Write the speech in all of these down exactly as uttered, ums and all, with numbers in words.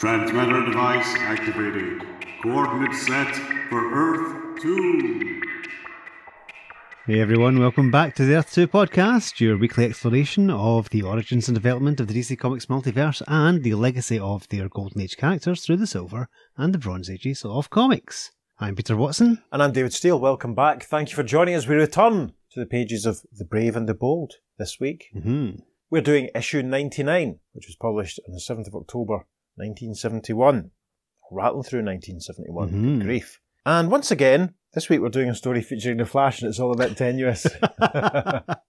Transmitter device activated. Coordinates set for Earth two. Hey everyone, welcome back to the Earth two podcast, your weekly exploration of the origins and development of the D C Comics multiverse and the legacy of their Golden Age characters through the Silver and the Bronze Ages of comics. I'm Peter Watson. And I'm David Steele. Welcome back. Thank you for joining us. We return to the pages of The Brave and the Bold this week. Mm-hmm. We're doing issue ninety-nine, which was published on the seventh of October. nineteen seventy-one. Rattling through nineteen seventy-one. Mm-hmm. Good grief. And once again, this week we're doing a story featuring the Flash and it's all a bit tenuous. But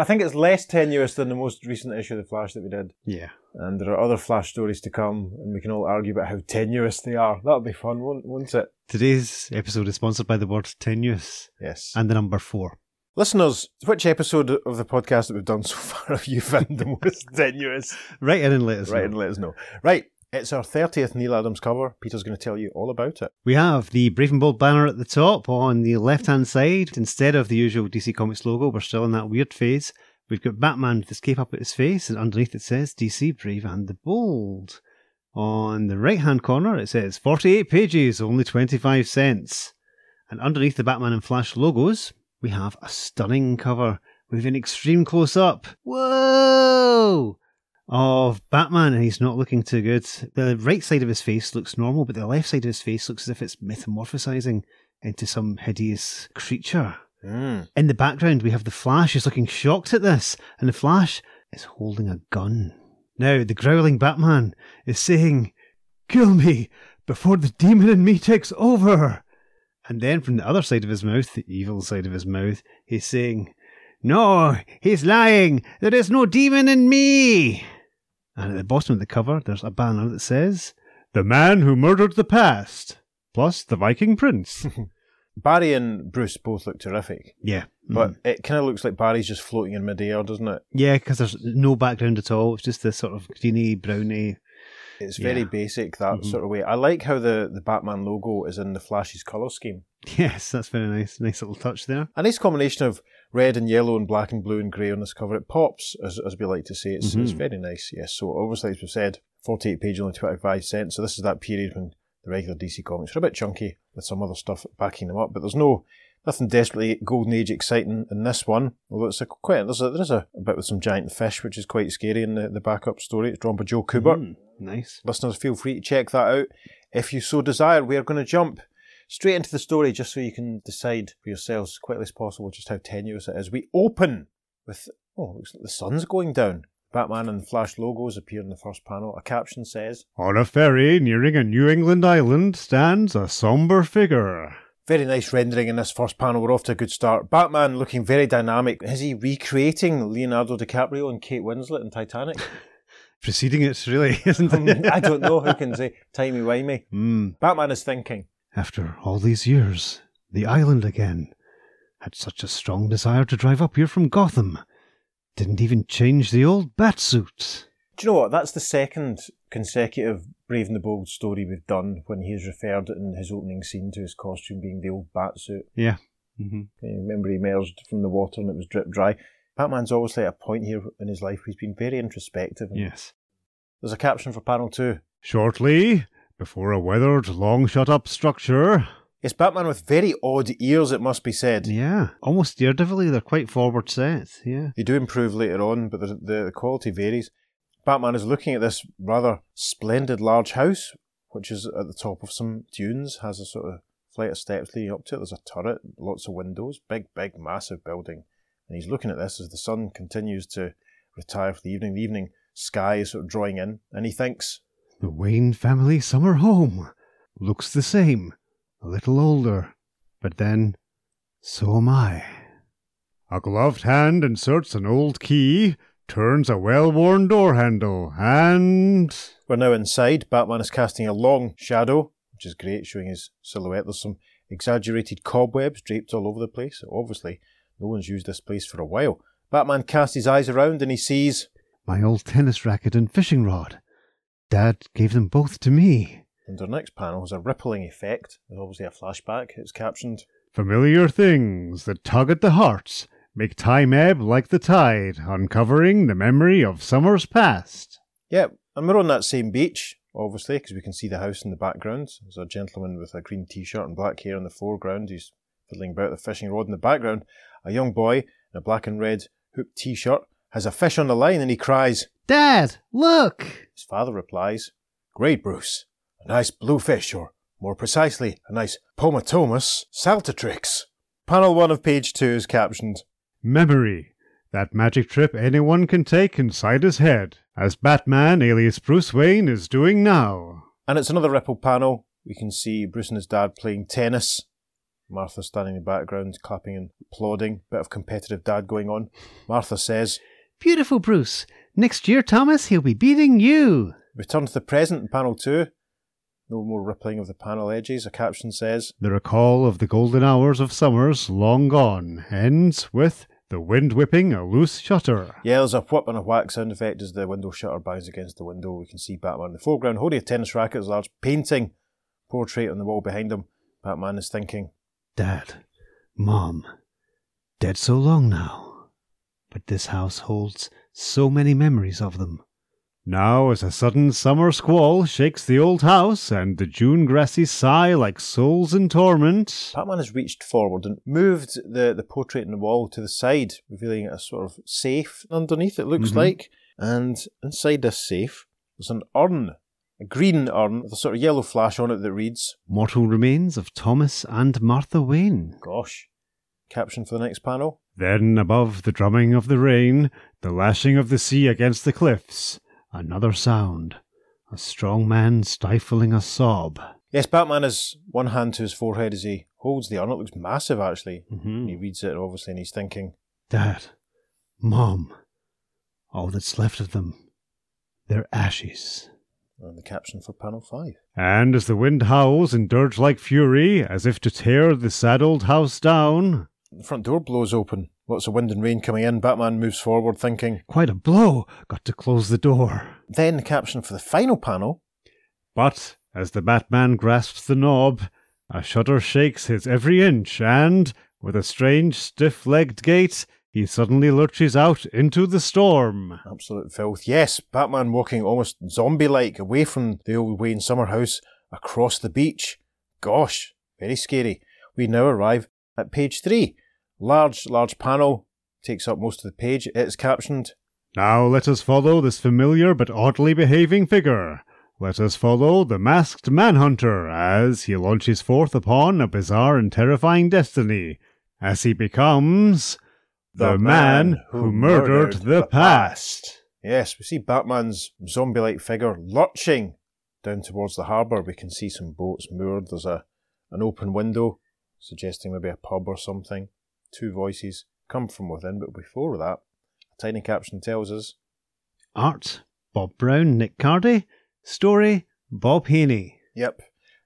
I think it's less tenuous than the most recent issue of the Flash that we did. Yeah. And there are other Flash stories to come and we can all argue about how tenuous they are. That'll be fun, won't, won't it? Today's episode is sponsored by the word tenuous. Yes. And the number four. Listeners, which episode of the podcast that we've done so far have you found the most tenuous? Write in and let us know. Write in and let us know. Right, it's our thirtieth Neil Adams cover. Peter's going to tell you all about it. We have the Brave and Bold banner at the top on the left-hand side. Instead of the usual D C Comics logo, we're still in that weird phase. We've got Batman with his cape up at his face, and underneath it says D C Brave and the Bold. On the right-hand corner, it says forty-eight pages, only twenty-five cents. And underneath the Batman and Flash logos, we have a stunning cover with an extreme close-up, whoa, of Batman, and he's not looking too good. The right side of his face looks normal, but the left side of his face looks as if it's metamorphosizing into some hideous creature. Mm. In the background, we have the Flash, who's looking shocked at this, and the Flash is holding a gun. Now, the growling Batman is saying, "Kill me before the demon in me takes over." And then from the other side of his mouth, the evil side of his mouth, he's saying, "No, he's lying. There is no demon in me." And at the bottom of the cover, there's a banner that says, "The Man Who Murdered the Past, plus the Viking Prince." Barry and Bruce both look terrific. Yeah. But mm. it kind of looks like Barry's just floating in midair, doesn't it? Yeah, because there's no background at all. It's just this sort of greeny, browny. It's very yeah. basic, that mm-hmm. sort of way. I like how the, the Batman logo is in the Flash's colour scheme. Yes, that's very nice. Nice little touch there. A nice combination of red and yellow and black and blue and grey on this cover. It pops, as as we like to say. It's, mm-hmm. it's very nice, yes. So obviously, as we've said, forty-eight page, only twenty-five cents. So this is that period when the regular D C comics are a bit chunky with some other stuff backing them up. But there's no nothing desperately Golden Age exciting in this one, although it's a quite there's a, there's a bit with some giant fish, which is quite scary in the, the backup story. It's drawn by Joe Kubert. Mm. Nice. Listeners, feel free to check that out if you so desire. We are going to jump straight into the story just so you can decide for yourselves as quickly as possible just how tenuous it is. We open with, oh, it looks like the sun's going down. Batman and Flash logos appear in the first panel. A caption says, "On a ferry nearing a New England island stands a somber figure." Very nice rendering in this first panel. We're off to a good start. Batman looking very dynamic. Is he recreating Leonardo DiCaprio and Kate Winslet in Titanic? Preceding it, really, isn't it? Um, I don't know who can say timey-wimey. Mm. Batman is thinking, "After all these years, the island again. Had such a strong desire to drive up here from Gotham. Didn't even change the old batsuit." Do you know what? That's the second consecutive Brave and the Bold story we've done when he is referred in his opening scene to his costume being the old batsuit. Yeah. Mm-hmm. Remember, he emerged from the water and it was drip dry. Batman's obviously at a point here in his life where he's been very introspective. Yes. There's a caption for panel two. "Shortly, before a weathered, long shut-up structure." It's Batman with very odd ears, it must be said. Yeah, almost daredevilly. They're quite forward set, yeah. They do improve later on, but the, the, the quality varies. Batman is looking at this rather splendid large house, which is at the top of some dunes, has a sort of flight of steps leading up to it. There's a turret, lots of windows, big, big, massive building. And he's looking at this as the sun continues to retire for the evening. The evening sky is sort of drawing in, and he thinks, "The Wayne family summer home. Looks the same. A little older. But then, so am I." A gloved hand inserts an old key, turns a well-worn door handle, and... We're now inside. Batman is casting a long shadow, which is great, showing his silhouette. There's some exaggerated cobwebs draped all over the place, obviously. No one's used this place for a while. Batman casts his eyes around and he sees... "My old tennis racket and fishing rod. Dad gave them both to me." And our next panel has a rippling effect. There's obviously a flashback. It's captioned, "Familiar things that tug at the hearts, make time ebb like the tide, uncovering the memory of summers past." Yep, yeah, and we're on that same beach. obviously, because we can see the house in the background. There's a gentleman with a green t-shirt and black hair in the foreground who's fiddling about the fishing rod in the background. A young boy in a black and red hooped t-shirt has a fish on the line and he cries, "Dad, look!" His father replies, "Great, Bruce. A nice blue fish, or more precisely, a nice Pomatomus saltatrix." Panel one of page two is captioned, "Memory. That magic trip anyone can take inside his head, as Batman, alias Bruce Wayne, is doing now." And it's another rippled panel. We can see Bruce and his dad playing tennis. Martha standing in the background, clapping and applauding. Bit of competitive dad going on. Martha says, "Beautiful, Bruce. Next year, Thomas, he'll be beating you." Return to the present in panel two. No more rippling of the panel edges. A caption says, "The recall of the golden hours of summers long gone ends with the wind whipping a loose shutter." Yeah, there's a whoop and a whack sound effect as the window shutter bangs against the window. We can see Batman in the foreground holding a tennis racket. There's a large painting portrait on the wall behind him. Batman is thinking, "Dad, Mom, dead so long now, but this house holds so many memories of them." Now, as a sudden summer squall shakes the old house and the June grasses sigh like souls in torment, Batman has reached forward and moved the, the portrait in the wall to the side, revealing a sort of safe underneath, it looks mm-hmm. like. And inside this safe, there's an urn, a green urn with a sort of yellow flash on it that reads, "Mortal remains of Thomas and Martha Wayne." Gosh. Caption for the next panel. "Then, above the drumming of the rain, the lashing of the sea against the cliffs, another sound, a strong man stifling a sob." Yes, Batman has one hand to his forehead as he holds the urn. It looks massive, actually. Mm-hmm. He reads it, obviously, and he's thinking, "Dad, Mom, all that's left of them, they're ashes." And the caption for panel five. "And as the wind howls in dirge-like fury, as if to tear the sad old house down..." The front door blows open. Lots of wind and rain coming in. Batman moves forward thinking, "Quite a blow. Got to close the door." Then the caption for the final panel. "But as the Batman grasps the knob, a shudder shakes his every inch and, with a strange stiff-legged gait, he suddenly lurches out into the storm." Absolute filth. Yes, Batman walking almost zombie-like away from the old Wayne summer house across the beach. Gosh, very scary. We now arrive at page three. Large, large panel, takes up most of the page. It's captioned, "Now let us follow this familiar but oddly behaving figure. Let us follow the masked manhunter as he launches forth upon a bizarre and terrifying destiny, as he becomes the, the man, man who murdered, murdered the, the past. past. Yes, we see Batman's zombie-like figure lurching down towards the harbour. We can see some boats moored. There's a an open window, suggesting maybe a pub or something. Two voices come from within, but before that, a tiny caption tells us, "Art, Bob Brown, Nick Cardy. Story, Bob Haney." Yep.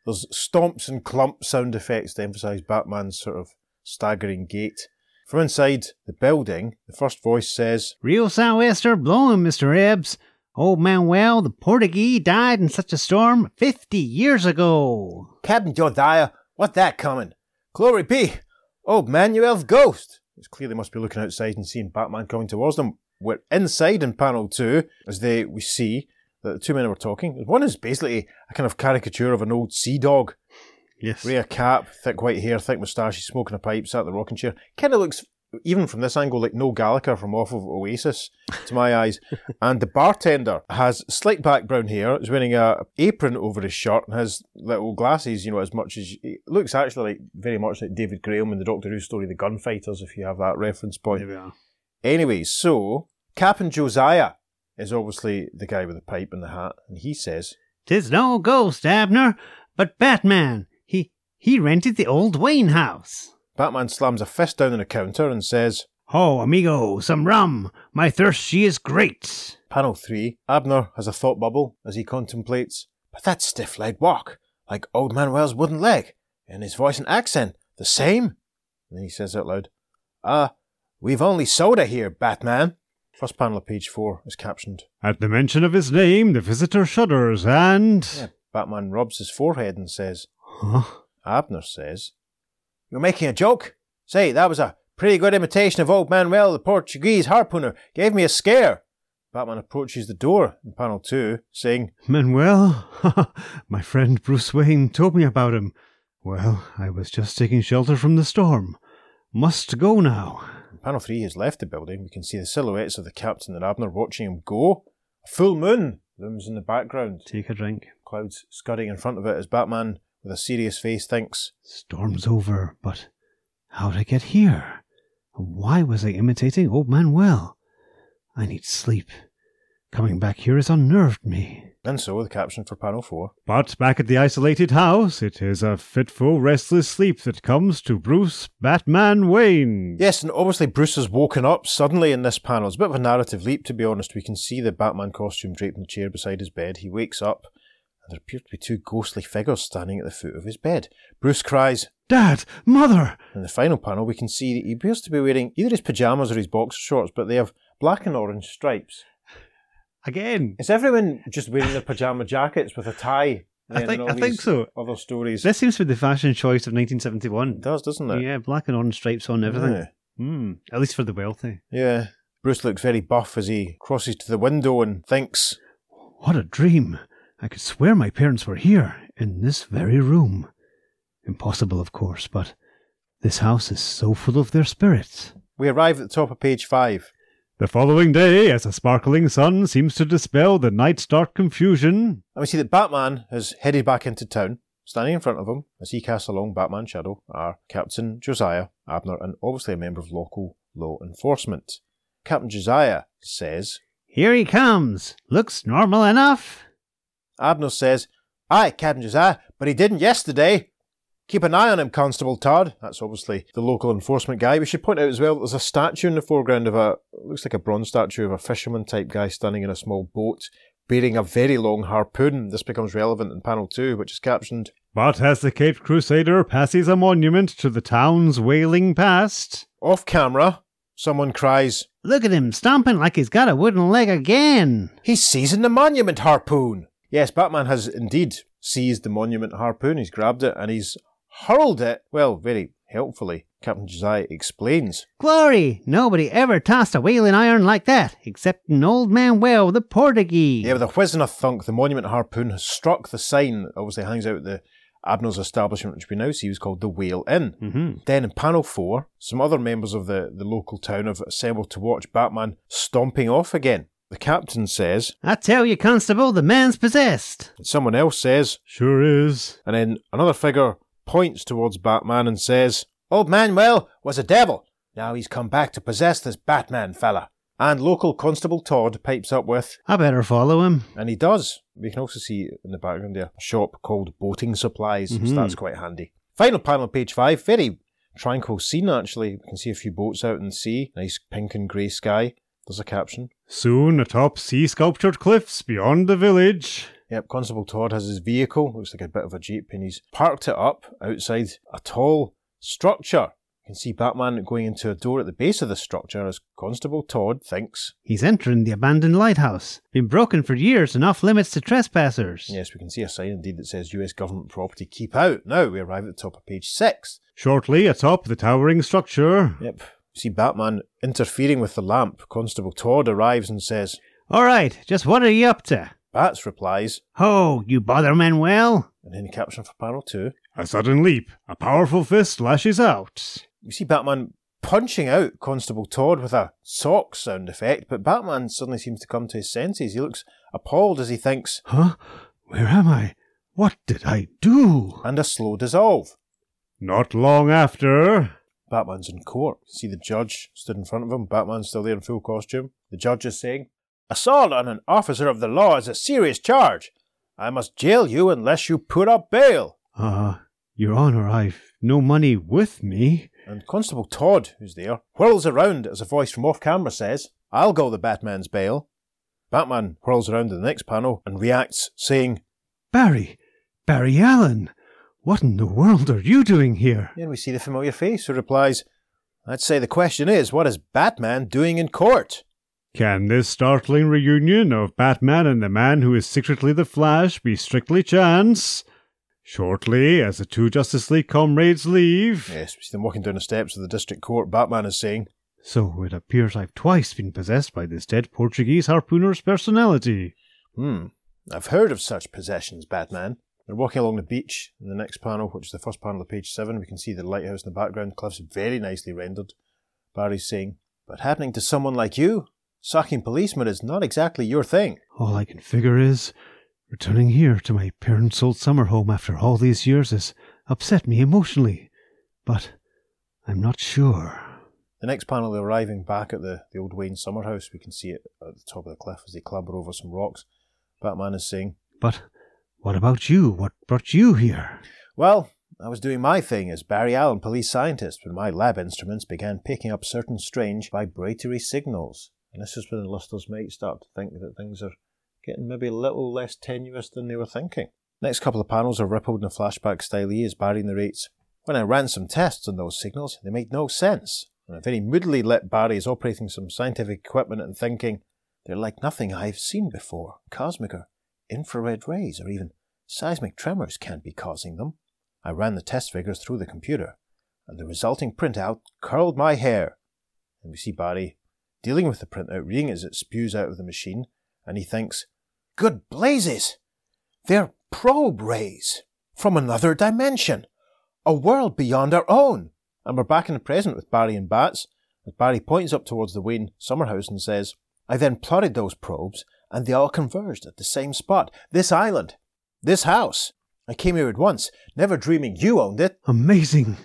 There's stomps and clump sound effects to emphasise Batman's sort of staggering gait. From inside the building, the first voice says, "Real sou'wester blowing, Mister Ebbs. Old Manuel, the Portuguese, died in such a storm fifty years ago. Captain Josiah, what that coming? Glory be! Oh, Manuel's ghost!" It's clear they must be looking outside and seeing Batman coming towards them. We're inside in panel two, as they we see that the two men were talking. One is basically a kind of caricature of an old sea dog. Yes. Rare cap, thick white hair, thick moustache, he's smoking a pipe, sat in the rocking chair. Kind of looks, even from this angle, like Noel Gallagher from off of Oasis, to my eyes. And the bartender has slight back brown hair, is wearing an apron over his shirt and has little glasses, you know, as much as... It looks actually like very much like David Graham in the Doctor Who story, The Gunfighters, if you have that reference point. There we are. Anyway, so, Captain Josiah is obviously the guy with the pipe and the hat, and he says, "'Tis no ghost, Abner, but Batman. He, he rented the old Wayne house." Batman slams a fist down on the counter and says, "Ho, amigo, some rum. My thirst, she is great." Panel three. Abner has a thought bubble as he contemplates, "But that stiff-legged walk, like old Manuel's wooden leg, and his voice and accent, the same." And then he says out loud, "Ah, uh, we've only soda here, Batman." First panel of page four is captioned, "At the mention of his name, the visitor shudders and..." Yeah, Batman rubs his forehead and says, "Huh?" Abner says, "You're making a joke? Say, that was a pretty good imitation of old Manuel, the Portuguese harpooner. Gave me a scare." Batman approaches the door in panel two, saying, "Manuel, my friend Bruce Wayne told me about him. Well, I was just taking shelter from the storm. Must go now." In panel three, he has left the building. We can see the silhouettes of the Captain and Abner watching him go. A full moon looms in the background. Take a drink. Clouds scudding in front of it as Batman, with a serious face, thinks, "Storm's over, but how'd I get here? And why was I imitating old Manuel? I need sleep. Coming back here has unnerved me." And so the caption for panel four. "But back at the isolated house, it is a fitful, restless sleep that comes to Bruce Batman Wayne." Yes, and obviously Bruce has woken up suddenly in this panel. It's a bit of a narrative leap, to be honest. We can see the Batman costume draped in the chair beside his bed. He wakes up, and there appear to be two ghostly figures standing at the foot of his bed. Bruce cries, "Dad! Mother!" In the final panel, we can see that he appears to be wearing either his pyjamas or his boxer shorts, but they have black and orange stripes. Again. Is everyone just wearing their pyjama jackets with a tie? I think, I think so. Other stories. This seems to be the fashion choice of nineteen seventy-one. It does, doesn't it? Yeah, black and orange stripes on everything. Yeah. Mm, at least for the wealthy. Yeah. Bruce looks very buff as he crosses to the window and thinks, "What a dream. I could swear my parents were here, in this very room. Impossible, of course, but this house is so full of their spirits." We arrive at the top of page five. "The following day, as a sparkling sun seems to dispel the night's dark confusion..." And we see that Batman has headed back into town. Standing in front of him, as he casts a long Batman shadow, are Captain Josiah, Abner, and obviously a member of local law enforcement. Captain Josiah says, "Here he comes. Looks normal enough." Abner says, "Aye, Captain Josiah, but he didn't yesterday. Keep an eye on him, Constable Todd." That's obviously the local enforcement guy. We should point out as well that there's a statue in the foreground of a, looks like a bronze statue of a fisherman type guy standing in a small boat, bearing a very long harpoon. This becomes relevant in panel two, which is captioned, "But as the Caped Crusader passes a monument to the town's wailing past..." Off camera, someone cries, "Look at him stomping like he's got a wooden leg again. He's seizing the monument harpoon." Yes, Batman has indeed seized the monument harpoon. He's grabbed it and he's hurled it, well, very helpfully. Captain Josiah explains, "Glory! Nobody ever tossed a whaling iron like that, except an old man well, the Portuguese." Yeah, with a whiz and a thunk, the monument harpoon has struck the sign that obviously hangs out at the Abner's establishment, which we now see was called the Whale Inn. Mm-hmm. Then in panel four, some other members of the, the local town have assembled to watch Batman stomping off again. The captain says, "I tell you, Constable, the man's possessed." And someone else says, "Sure is." And then another figure points towards Batman and says, "Old Manuel was a devil. Now he's come back to possess this Batman fella." And local Constable Todd pipes up with, "I better follow him." And he does. We can also see in the background there a shop called Boating Supplies, mm-hmm. so that's quite handy. Final panel, page five. Very tranquil scene, actually. We can see a few boats out in the sea. Nice pink and grey sky. There's a caption. "Soon atop sea-sculptured cliffs beyond the village..." Yep, Constable Todd has his vehicle, looks like a bit of a jeep, and he's parked it up outside a tall structure. You can see Batman going into a door at the base of the structure as Constable Todd thinks, "He's entering the abandoned lighthouse. Been broken for years and off limits to trespassers." Yes, we can see a sign indeed that says U S government property, keep out. Now we arrive at the top of page six. "Shortly atop the towering structure..." Yep, we see Batman interfering with the lamp. Constable Todd arrives and says, "All right, just what are you up to?" Bats replies, "Ho, you bother Manuel." And then the caption for panel two. "A sudden leap. A powerful fist lashes out." We see Batman punching out Constable Todd with a sock sound effect, but Batman suddenly seems to come to his senses. He looks appalled as he thinks, "Huh? Where am I? What did I do?" And a slow dissolve. "Not long after..." Batman's in court. See the judge stood in front of him. Batman's still there in full costume. The judge is saying, "Assault on an officer of the law is a serious charge. I must jail you unless you put up bail." Uh, "Your Honour, I've no money with me." And Constable Todd, who's there, whirls around as a voice from off camera says, "I'll go the Batman's bail." Batman whirls around to the next panel and reacts, saying, "Barry, Barry Allen, what in the world are you doing here?" And we see the familiar face who replies, "I'd say the question is, what is Batman doing in court?" "Can this startling reunion of Batman and the man who is secretly the Flash be strictly chance? Shortly, as the two Justice League comrades leave..." Yes, we see them walking down the steps of the district court. Batman is saying, So it appears I've twice been possessed by this dead Portuguese harpooner's personality. Hmm. I've heard of such possessions, Batman. They're walking along the beach. In the next panel, which is the first panel of page seven, we can see the lighthouse in the background. The cliff's very nicely rendered. Barry's saying, "But happening to someone like you? Sacking policemen is not exactly your thing." All I can figure is, returning here to my parents' old summer home after all these years has upset me emotionally. But I'm not sure. The next panel, they're arriving back at the, the old Wayne summer house. We can see it at the top of the cliff as they clamber over some rocks. Batman is saying, "But what about you? What brought you here?" "Well, I was doing my thing as Barry Allen, police scientist, when my lab instruments began picking up certain strange vibratory signals." And this is when the listeners might start to think that things are getting maybe a little less tenuous than they were thinking. Next couple of panels are rippled in a flashback style as Barry narrates, "When I ran some tests on those signals, they made no sense. And I very moodily let Barry is operating some scientific equipment and thinking, they're like nothing I've seen before. Cosmic or infrared rays or even seismic tremors can't be causing them. I ran the test figures through the computer, and the resulting printout curled my hair." And we see Barry dealing with the printout, reading it as it spews out of the machine, and he thinks, "Good blazes! They're probe rays from another dimension, a world beyond our own." And we're back in the present with Barry and Bats, as Barry points up towards the Wayne summer house and says, "I then plotted those probes, and they all converged at the same spot. This island. This house. I came here at once, never dreaming you owned it." Amazing.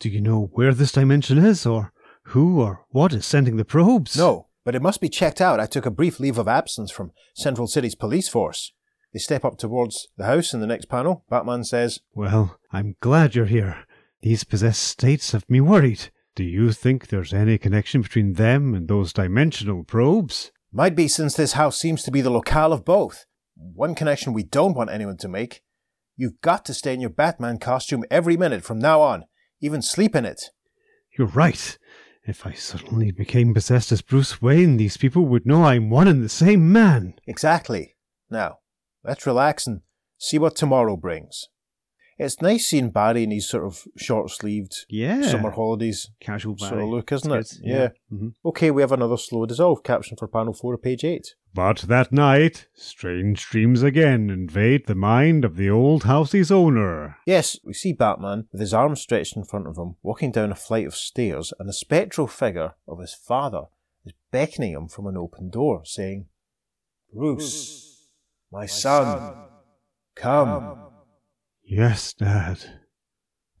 Do you know where this dimension is, or who or what is sending the probes? "No, but it must be checked out. I took a brief leave of absence from Central City's police force." They step up towards the house in the next panel. Batman says, "Well, I'm glad you're here. These possessed states have me worried. Do you think there's any connection between them and those dimensional probes?" "Might be, since this house seems to be the locale of both. One connection we don't want anyone to make. You've got to stay in your Batman costume every minute from now on. Even sleep in it." "You're right. If I suddenly became possessed as Bruce Wayne, these people would know I'm one and the same man." "Exactly. Now, let's relax and see what tomorrow brings." It's nice seeing Barry in his sort of short-sleeved yeah. summer holidays casual Barry sort of look, isn't it? Yeah. yeah. Mm-hmm. Okay, we have another slow dissolve caption for panel four of page eight. "But that night, strange dreams again invade the mind of the old house's owner." Yes, we see Batman with his arms stretched in front of him, walking down a flight of stairs, and the spectral figure of his father is beckoning him from an open door, saying, "Bruce, my, my son, son, come. come. Yes, Dad."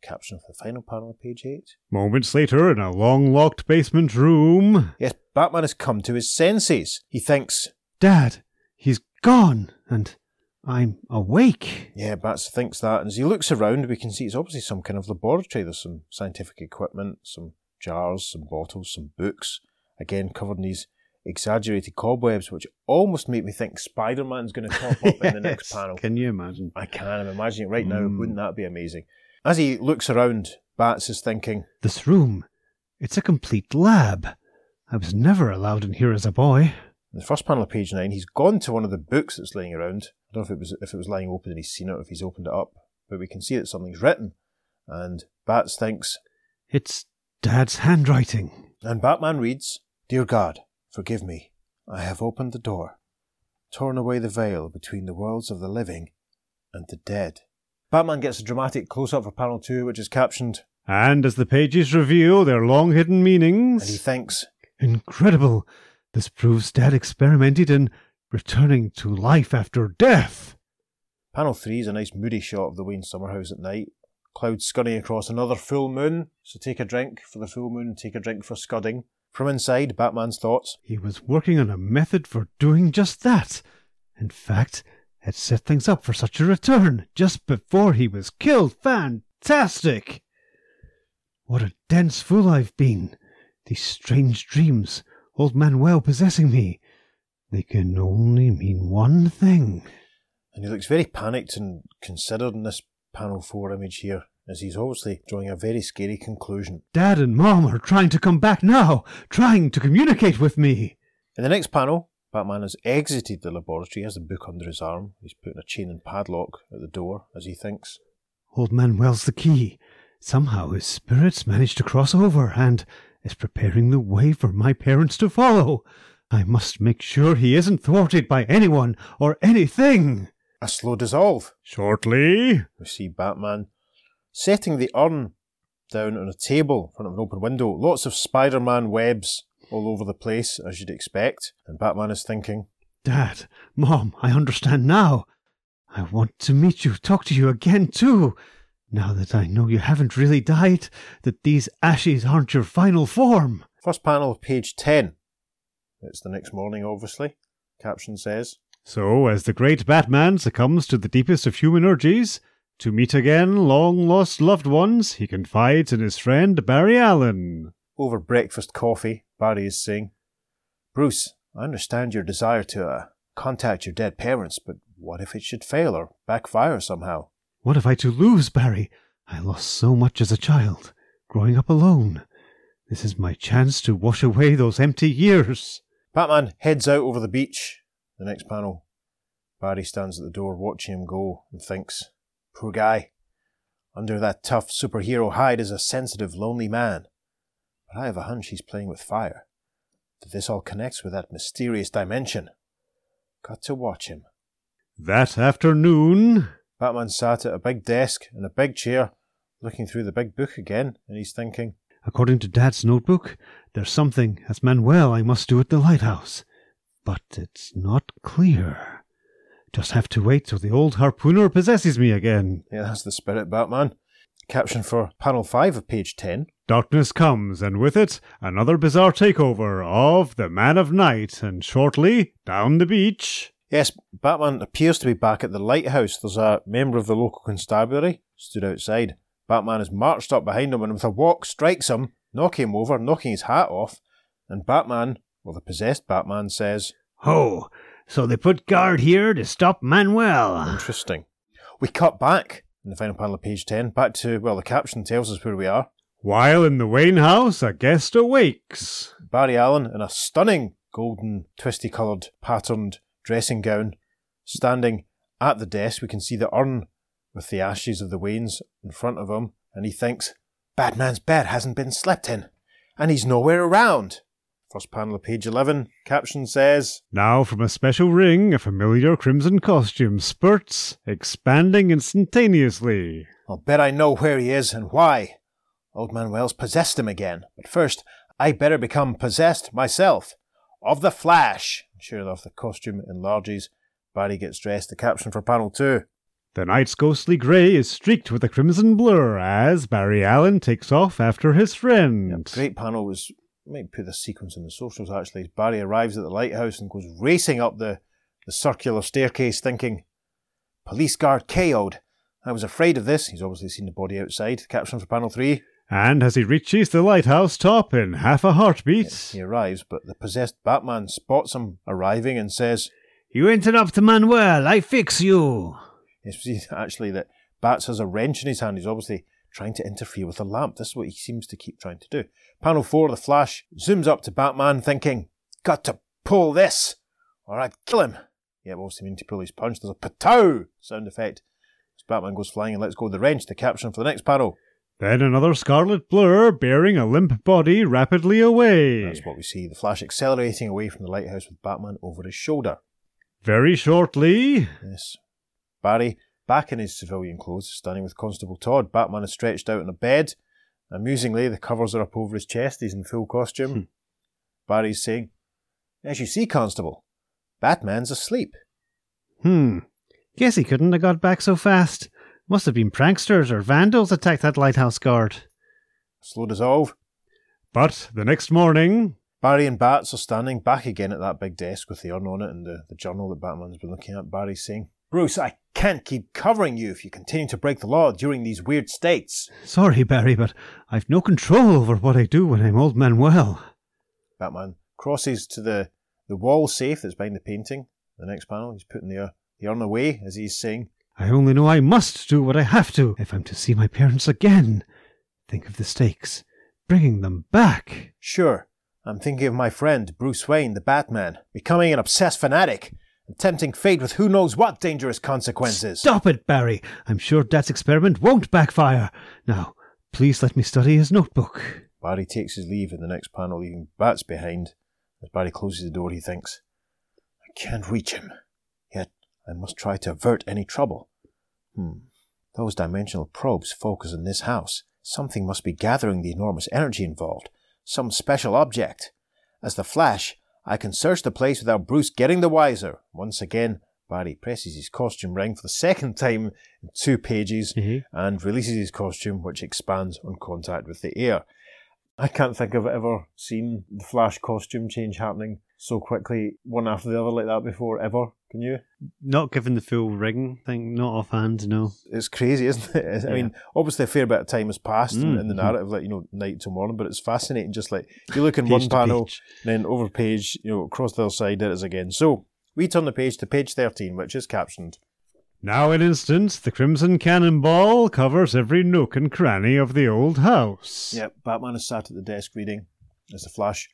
Caption for the final panel of page eight. "Moments later, in a long-locked basement room..." Yes, Batman has come to his senses. He thinks, "Dad, he's gone, and I'm awake." Yeah, Bats thinks that, and as he looks around, we can see it's obviously some kind of laboratory. There's some scientific equipment, some jars, some bottles, some books, again covered in these exaggerated cobwebs, which almost make me think Spider-Man's going to pop up yes. in the next panel. Can you imagine? I can. I'm imagining it right mm. now. Wouldn't that be amazing? As he looks around, Bats is thinking, "This room, it's a complete lab. I was never allowed in here as a boy." In the first panel of page nine, he's gone to one of the books that's laying around. I don't know if it was if it was lying open and he's seen it, or if he's opened it up, but we can see that something's written. And Bats thinks, "It's Dad's handwriting." And Batman reads, "Dear God, forgive me, I have opened the door, torn away the veil between the worlds of the living and the dead." Batman gets a dramatic close-up for panel two, which is captioned, "And as the pages reveal their long-hidden meanings..." And he thinks, "Incredible! This proves Dad experimented in returning to life after death!" Panel three is a nice moody shot of the Wayne summer house at night. Clouds scudding across another full moon, so take a drink for the full moon, take a drink for scudding. From inside, Batman's thoughts. "He was working on a method for doing just that. In fact, had set things up for such a return just before he was killed. Fantastic! What a dense fool I've been. These strange dreams, old Manuel possessing me. They can only mean one thing." And he looks very panicked and considered in this panel four image here, as he's obviously drawing a very scary conclusion. "Dad and Mom are trying to come back now, trying to communicate with me." In the next panel, Batman has exited the laboratory. He has the book under his arm. He's putting a chain and padlock at the door, as he thinks, "Old Manuel's the key. Somehow his spirits managed to cross over, and is preparing the way for my parents to follow. I must make sure he isn't thwarted by anyone or anything. A slow dissolve. Shortly, we see Batman setting the urn down on a table in front of an open window. Lots of Spider-Man webs all over the place, as you'd expect. And Batman is thinking, Dad, Mom, I understand now. I want to meet you, talk to you again too. Now that I know you haven't really died, that these ashes aren't your final form. First panel of page ten. It's the next morning, obviously. Caption says, So, as the great Batman succumbs to the deepest of human urges, to meet again long-lost loved ones, he confides in his friend Barry Allen. Over breakfast coffee, Barry is saying, Bruce, I understand your desire to uh, contact your dead parents, but what if it should fail or backfire somehow? What have I to lose, Barry? I lost so much as a child, growing up alone. This is my chance to wash away those empty years. Batman heads out over the beach. The next panel, Barry stands at the door watching him go and thinks, Poor guy. Under that tough superhero hide is a sensitive, lonely man. But I have a hunch he's playing with fire. That this all connects with that mysterious dimension. Got to watch him. That afternoon, Batman sat at a big desk in a big chair, looking through the big book again, and he's thinking, According to Dad's notebook, there's something, as Manuel, I must do at the lighthouse. But it's not clear. Just have to wait till the old harpooner possesses me again. Yeah, that's the spirit, Batman. Caption for panel five of page ten. Darkness comes, and with it, another bizarre takeover of the Man of Night, and shortly, down the beach. Yes, Batman appears to be back at the lighthouse. There's a member of the local constabulary stood outside. Batman is marched up behind him and with a walk strikes him, knocking him over, knocking his hat off, and Batman, well, the possessed Batman says, Ho! So they put guard here to stop Manuel. Interesting. We cut back, in the final panel of page ten, back to, well, the caption tells us where we are. While in the Wayne house, a guest awakes. Barry Allen, in a stunning golden, twisty-coloured, patterned dressing gown, standing at the desk. We can see the urn with the ashes of the Waynes in front of him, and he thinks, Batman's bed hasn't been slept in, and he's nowhere around. First panel of page eleven, caption says, Now from a special ring, a familiar crimson costume spurts, expanding instantaneously. I'll bet I know where he is and why. Old Manuel's possessed him again. But first, I better become possessed myself. Of the Flash. Sure enough, the costume enlarges. Barry gets dressed. The caption for panel two. The night's ghostly grey is streaked with a crimson blur as Barry Allen takes off after his friend. Yep, great panel was... Might put this sequence in the socials, actually. Barry arrives at the lighthouse and goes racing up the, the circular staircase thinking, Police guard K O'd. I was afraid of this. He's obviously seen the body outside. The caption for panel three. And as he reaches the lighthouse top in half a heartbeat. Yes, he arrives, but the possessed Batman spots him arriving and says, You interrupt Manuel, I fix you. Yes, we see actually that Bats has a wrench in his hand. He's obviously trying to interfere with the lamp. This is what he seems to keep trying to do. Panel four, the Flash zooms up to Batman thinking, Got to pull this, or I'd kill him. Yeah, we'll see him to pull his punch. There's a patow sound effect as Batman goes flying and lets go of the wrench. The caption for the next panel. Then another scarlet blur bearing a limp body rapidly away. That's what we see. The Flash accelerating away from the lighthouse with Batman over his shoulder. Very shortly. Yes. Barry, back in his civilian clothes, standing with Constable Todd. Batman is stretched out on a bed. Amusingly, the covers are up over his chest. He's in full costume. Hmm. Barry's saying, As you see, Constable, Batman's asleep. Hmm. Guess he couldn't have got back so fast. Must have been pranksters or vandals attacked that lighthouse guard. Slow dissolve. But the next morning... Barry and Bats are standing back again at that big desk with the urn on it and the, the journal that Batman's been looking at. Barry's saying, Bruce, I can't keep covering you if you continue to break the law during these weird states. Sorry, Barry, but I've no control over what I do when I'm old Manuel. Batman crosses to the, the wall safe that's behind the painting. The next panel, he's putting the, the urn away as he's saying, I only know I must do what I have to if I'm to see my parents again. Think of the stakes. Bringing them back. Sure. I'm thinking of my friend, Bruce Wayne, the Batman, becoming an obsessed fanatic. And tempting fate with who knows what dangerous consequences. Stop it, Barry. I'm sure Dad's experiment won't backfire. Now, please let me study his notebook. Barry takes his leave in the next panel, leaving Bats behind. As Barry closes the door, he thinks, I can't reach him. Yet I must try to avert any trouble. Hmm. Those dimensional probes focus on this house. Something must be gathering the enormous energy involved. Some special object. As the Flash, I can search the place without Bruce getting the wiser. Once again, Barry presses his costume ring for the second time in two pages mm-hmm. and releases his costume, which expands on contact with the air. I can't think I've ever seen the Flash costume change happening so quickly, one after the other like that before, ever. Can you? Not given the full ring thing, not offhand, no. It's crazy, isn't it? I yeah. mean, obviously a fair bit of time has passed mm. in the narrative, like, you know, night to morning, but it's fascinating, just like, you look in one panel, then over page, you know, across the other side, there it is again. So, we turn the page to page thirteen, which is captioned, Now an instant, the crimson cannonball covers every nook and cranny of the old house. Yep, Batman is sat at the desk reading as the Flash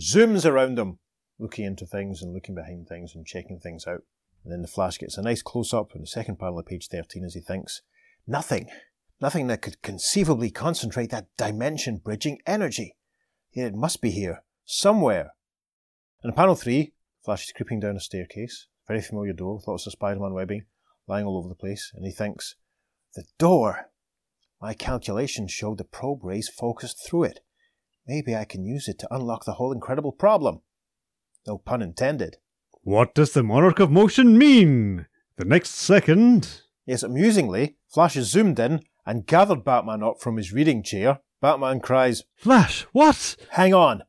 zooms around him, looking into things and looking behind things and checking things out. And then the Flash gets a nice close-up in the second panel of page thirteen as he thinks, Nothing, nothing that could conceivably concentrate that dimension-bridging energy. Yet it must be here, somewhere. In panel three, Flash is creeping down a staircase, very familiar door with lots of Spider-Man webbing lying all over the place, and he thinks, The door! My calculations show the probe rays focused through it. Maybe I can use it to unlock the whole incredible problem. No pun intended. What does the monarch of motion mean? The next second... Yes, amusingly, Flash has zoomed in and gathered Batman up from his reading chair. Batman cries, Flash, what? Hang on.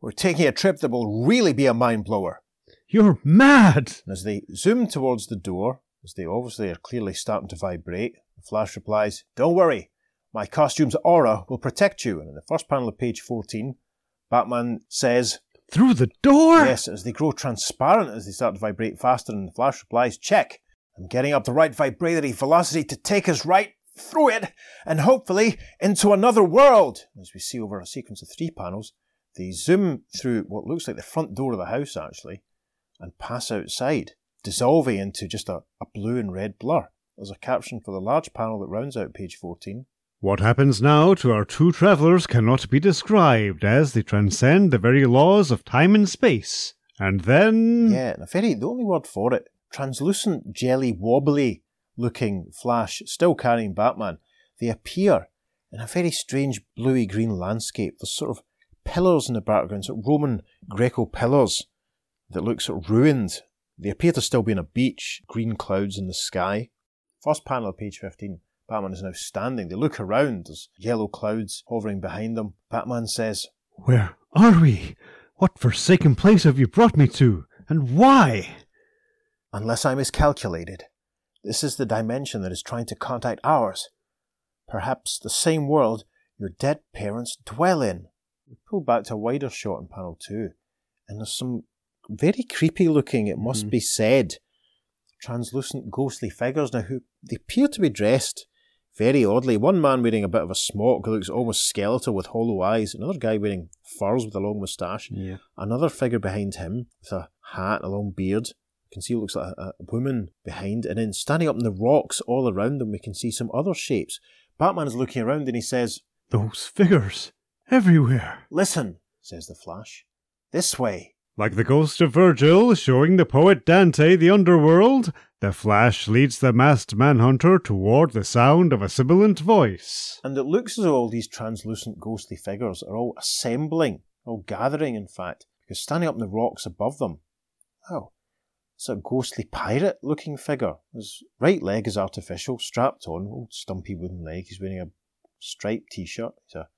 We're taking a trip that will really be a mind-blower. You're mad! And as they zoom towards the door... As they obviously are clearly starting to vibrate, the Flash replies, Don't worry, my costume's aura will protect you. And in the first panel of page fourteen, Batman says, Through the door? Yes, as they grow transparent as they start to vibrate faster, and the Flash replies, Check, I'm getting up the right vibratory velocity to take us right through it, and hopefully into another world. As we see over a sequence of three panels, they zoom through what looks like the front door of the house, actually, and pass outside, dissolving into just a, a blue and red blur. There's a caption for the large panel that rounds out page fourteen. What happens now to our two travellers cannot be described, as they transcend the very laws of time and space. And then... Yeah, and a very, the only word for it, translucent, jelly, wobbly-looking Flash, still carrying Batman. They appear in a very strange bluey-green landscape. There's sort of pillars in the background, sort of Roman Greco pillars that look sort of ruined. They appear to still be on a beach, green clouds in the sky. First panel of page fifteen, Batman is now standing. They look around, there's yellow clouds hovering behind them. Batman says, Where are we? What forsaken place have you brought me to? And why? Unless I miscalculated, this is the dimension that is trying to contact ours. Perhaps the same world your dead parents dwell in. We pull back to a wider shot in panel two, and there's some... very creepy looking, it must mm. be said. Translucent, ghostly figures now who they appear to be dressed very oddly. One man wearing a bit of a smock who looks almost skeletal with hollow eyes. Another guy wearing furs with a long moustache. Yeah. Another figure behind him with a hat, a long beard. You can see it looks like a, a woman behind. And then standing up in the rocks all around them, we can see some other shapes. Batman is looking around and he says, Those figures everywhere. Listen, says the Flash. This way. Like the ghost of Virgil showing the poet Dante the underworld, the Flash leads the masked manhunter toward the sound of a sibilant voice. And it looks as though all these translucent ghostly figures are all assembling, all gathering in fact, because standing up in the rocks above them, wow, it's a ghostly pirate-looking figure. His right leg is artificial, strapped on, old stumpy wooden leg. He's wearing a striped t-shirt, he's a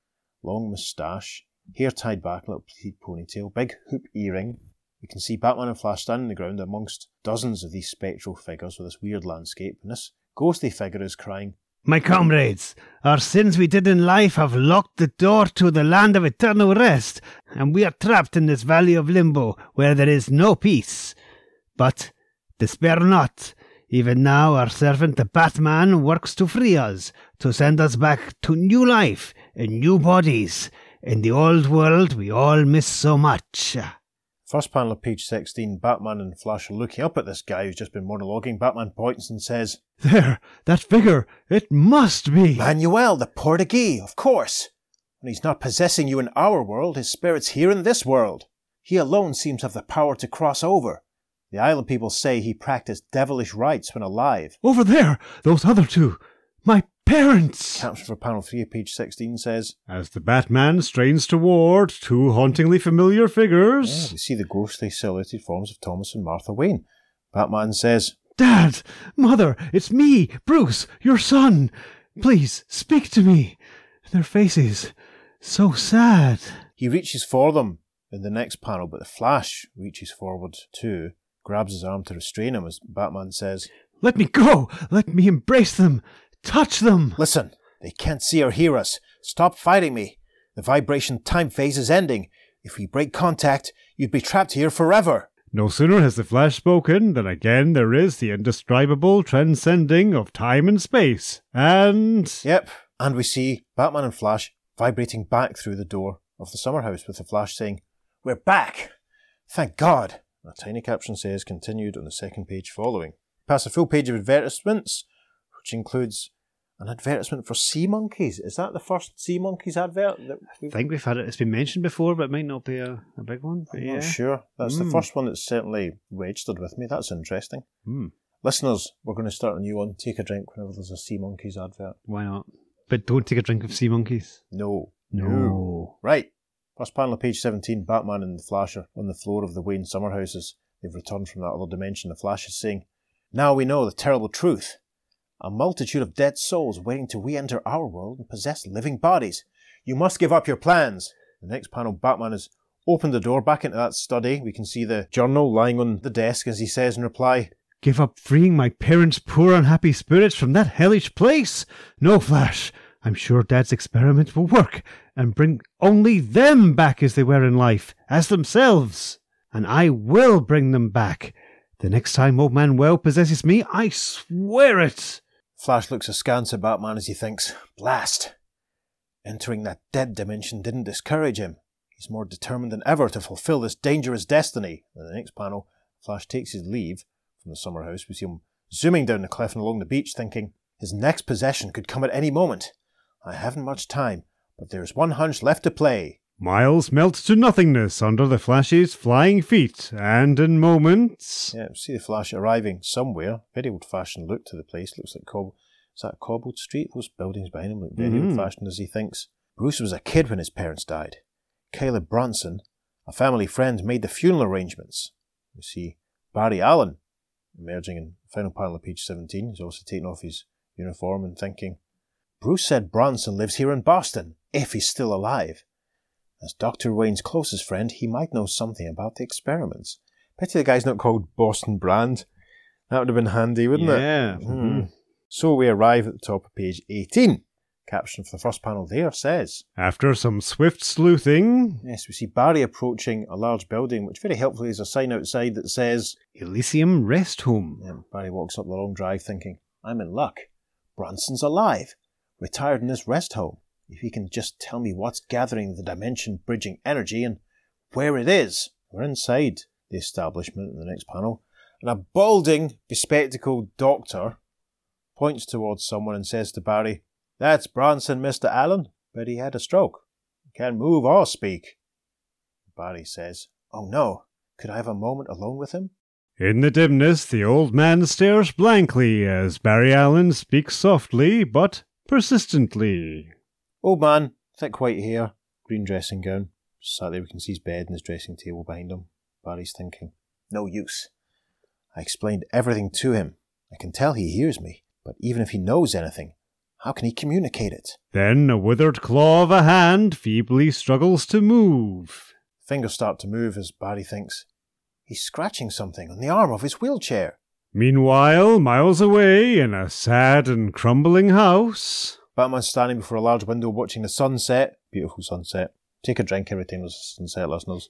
long moustache. Hair tied back, a little pleated ponytail, big hoop earring. You can see Batman and Flash standing on the ground amongst dozens of these spectral figures with this weird landscape, and this ghostly figure is crying, My comrades, our sins we did in life have locked the door to the land of eternal rest, and we are trapped in this valley of limbo where there is no peace. But despair not. Even now our servant the Batman works to free us, to send us back to new life in new bodies. In the old world, we all miss so much. First panel of page sixteen, Batman and Flash are looking up at this guy who's just been monologuing. Batman points and says, There, that figure, it must be. Manuel, the Portuguese, of course. When he's not possessing you in our world, his spirit's here in this world. He alone seems to have the power to cross over. The island people say he practiced devilish rites when alive. Over there, those other two, my parents! Caption for panel three of page sixteen says, as the Batman strains toward two hauntingly familiar figures... Yeah, we see the ghostly silhouetted forms of Thomas and Martha Wayne. Batman says, Dad! Mother! It's me, Bruce, your son! Please, speak to me! Their faces, so sad. He reaches for them in the next panel, but the Flash reaches forward too, grabs his arm to restrain him as Batman says, let me go! Let me embrace them! Touch them! Listen, they can't see or hear us. Stop fighting me. The vibration time phase is ending. If we break contact, you'd be trapped here forever. No sooner has the Flash spoken than again there is the indescribable transcending of time and space. And... Yep. And we see Batman and Flash vibrating back through the door of the summer house with the Flash saying, we're back! Thank God! A tiny caption says continued on the second page following. Pass a full page of advertisements, which includes an advertisement for Sea Monkeys. Is that the first Sea Monkeys advert? That I think we've had it. It's been mentioned before, but it might not be a, a big one. I'm yeah. not sure. That's mm. the first one that's certainly registered with me. That's interesting. Mm. Listeners, we're going to start a new one. Take a drink whenever there's a Sea Monkeys advert. Why not? But don't take a drink of Sea Monkeys. No. No. no. Right. First panel of page seventeen, Batman and the Flash are on the floor of the Wayne summer houses. They've returned from that other dimension. The Flash is saying, now we know the terrible truth. A multitude of dead souls waiting to re-enter our world and possess living bodies. You must give up your plans. The next panel, Batman has opened the door back into that study. We can see the journal lying on the desk as he says in reply, give up freeing my parents' poor unhappy spirits from that hellish place? No, Flash. I'm sure Dad's experiment will work and bring only them back as they were in life, as themselves. And I will bring them back. The next time old Manuel possesses me, I swear it. Flash looks askance at Batman as he thinks, blast! Entering that dead dimension didn't discourage him. He's more determined than ever to fulfill this dangerous destiny. In the next panel, Flash takes his leave from the summer house. We see him zooming down the cliff and along the beach, thinking, his next possession could come at any moment. I haven't much time, but there's one hunch left to play. Miles melts to nothingness under the Flash's flying feet, and in moments... Yeah, we see the Flash arriving somewhere. Very old-fashioned look to the place. Looks like Cob... Is that Cobbled Street? Those buildings behind him look very mm-hmm. old-fashioned as he thinks. Bruce was a kid when his parents died. Caleb Branson, a family friend, made the funeral arrangements. We see Barry Allen emerging in the final panel of page seventeen. He's also taking off his uniform and thinking, Bruce said Branson lives here in Boston, if he's still alive. As Doctor Wayne's closest friend, he might know something about the experiments. Pity the guy's not called Boston Brand. That would have been handy, wouldn't yeah. it? Yeah. Mm-hmm. So we arrive at the top of page eighteen. Caption for the first panel there says, after some swift sleuthing... Yes, we see Barry approaching a large building, which very helpfully is a sign outside that says, Elysium Rest Home. Yeah, Barry walks up the long drive thinking, I'm in luck. Branson's alive. Retired in this rest home. If he can just tell me what's gathering the dimension-bridging energy and where it is. We're inside the establishment in the next panel, and a balding, bespectacled doctor points towards someone and says to Barry, that's Branson, Mister Allen, but he had a stroke. He can't move or speak. Barry says, oh no, could I have a moment alone with him? In the dimness, the old man stares blankly as Barry Allen speaks softly, but persistently. Old man, thick white hair, green dressing gown. Sadly, we can see his bed and his dressing table behind him. Barry's thinking, no use. I explained everything to him. I can tell he hears me, but even if he knows anything, how can he communicate it? Then a withered claw of a hand feebly struggles to move. Fingers start to move as Barry thinks, he's scratching something on the arm of his wheelchair. Meanwhile, miles away, in a sad and crumbling house... Batman standing before a large window watching the sunset. Beautiful sunset. Take a drink every time there's a sunset, listeners.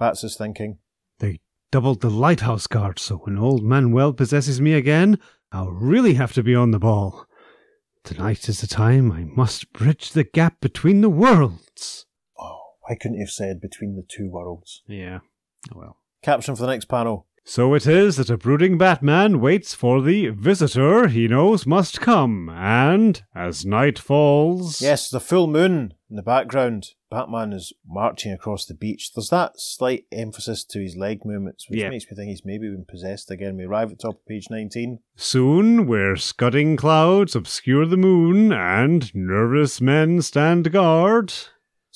Bats is thinking, they doubled the lighthouse guard, so when old Manuel possesses me again, I'll really have to be on the ball. Tonight is the time I must bridge the gap between the worlds. Oh, why couldn't you have said between the two worlds? Yeah. Oh well. Caption for the next panel. So it is that a brooding Batman waits for the visitor he knows must come, and, as night falls... Yes, the full moon in the background. Batman is marching across the beach. There's that slight emphasis to his leg movements, which yeah. makes me think he's maybe been possessed again. We arrive at the top of page nineteen. Soon, where scudding clouds obscure the moon, and nervous men stand guard...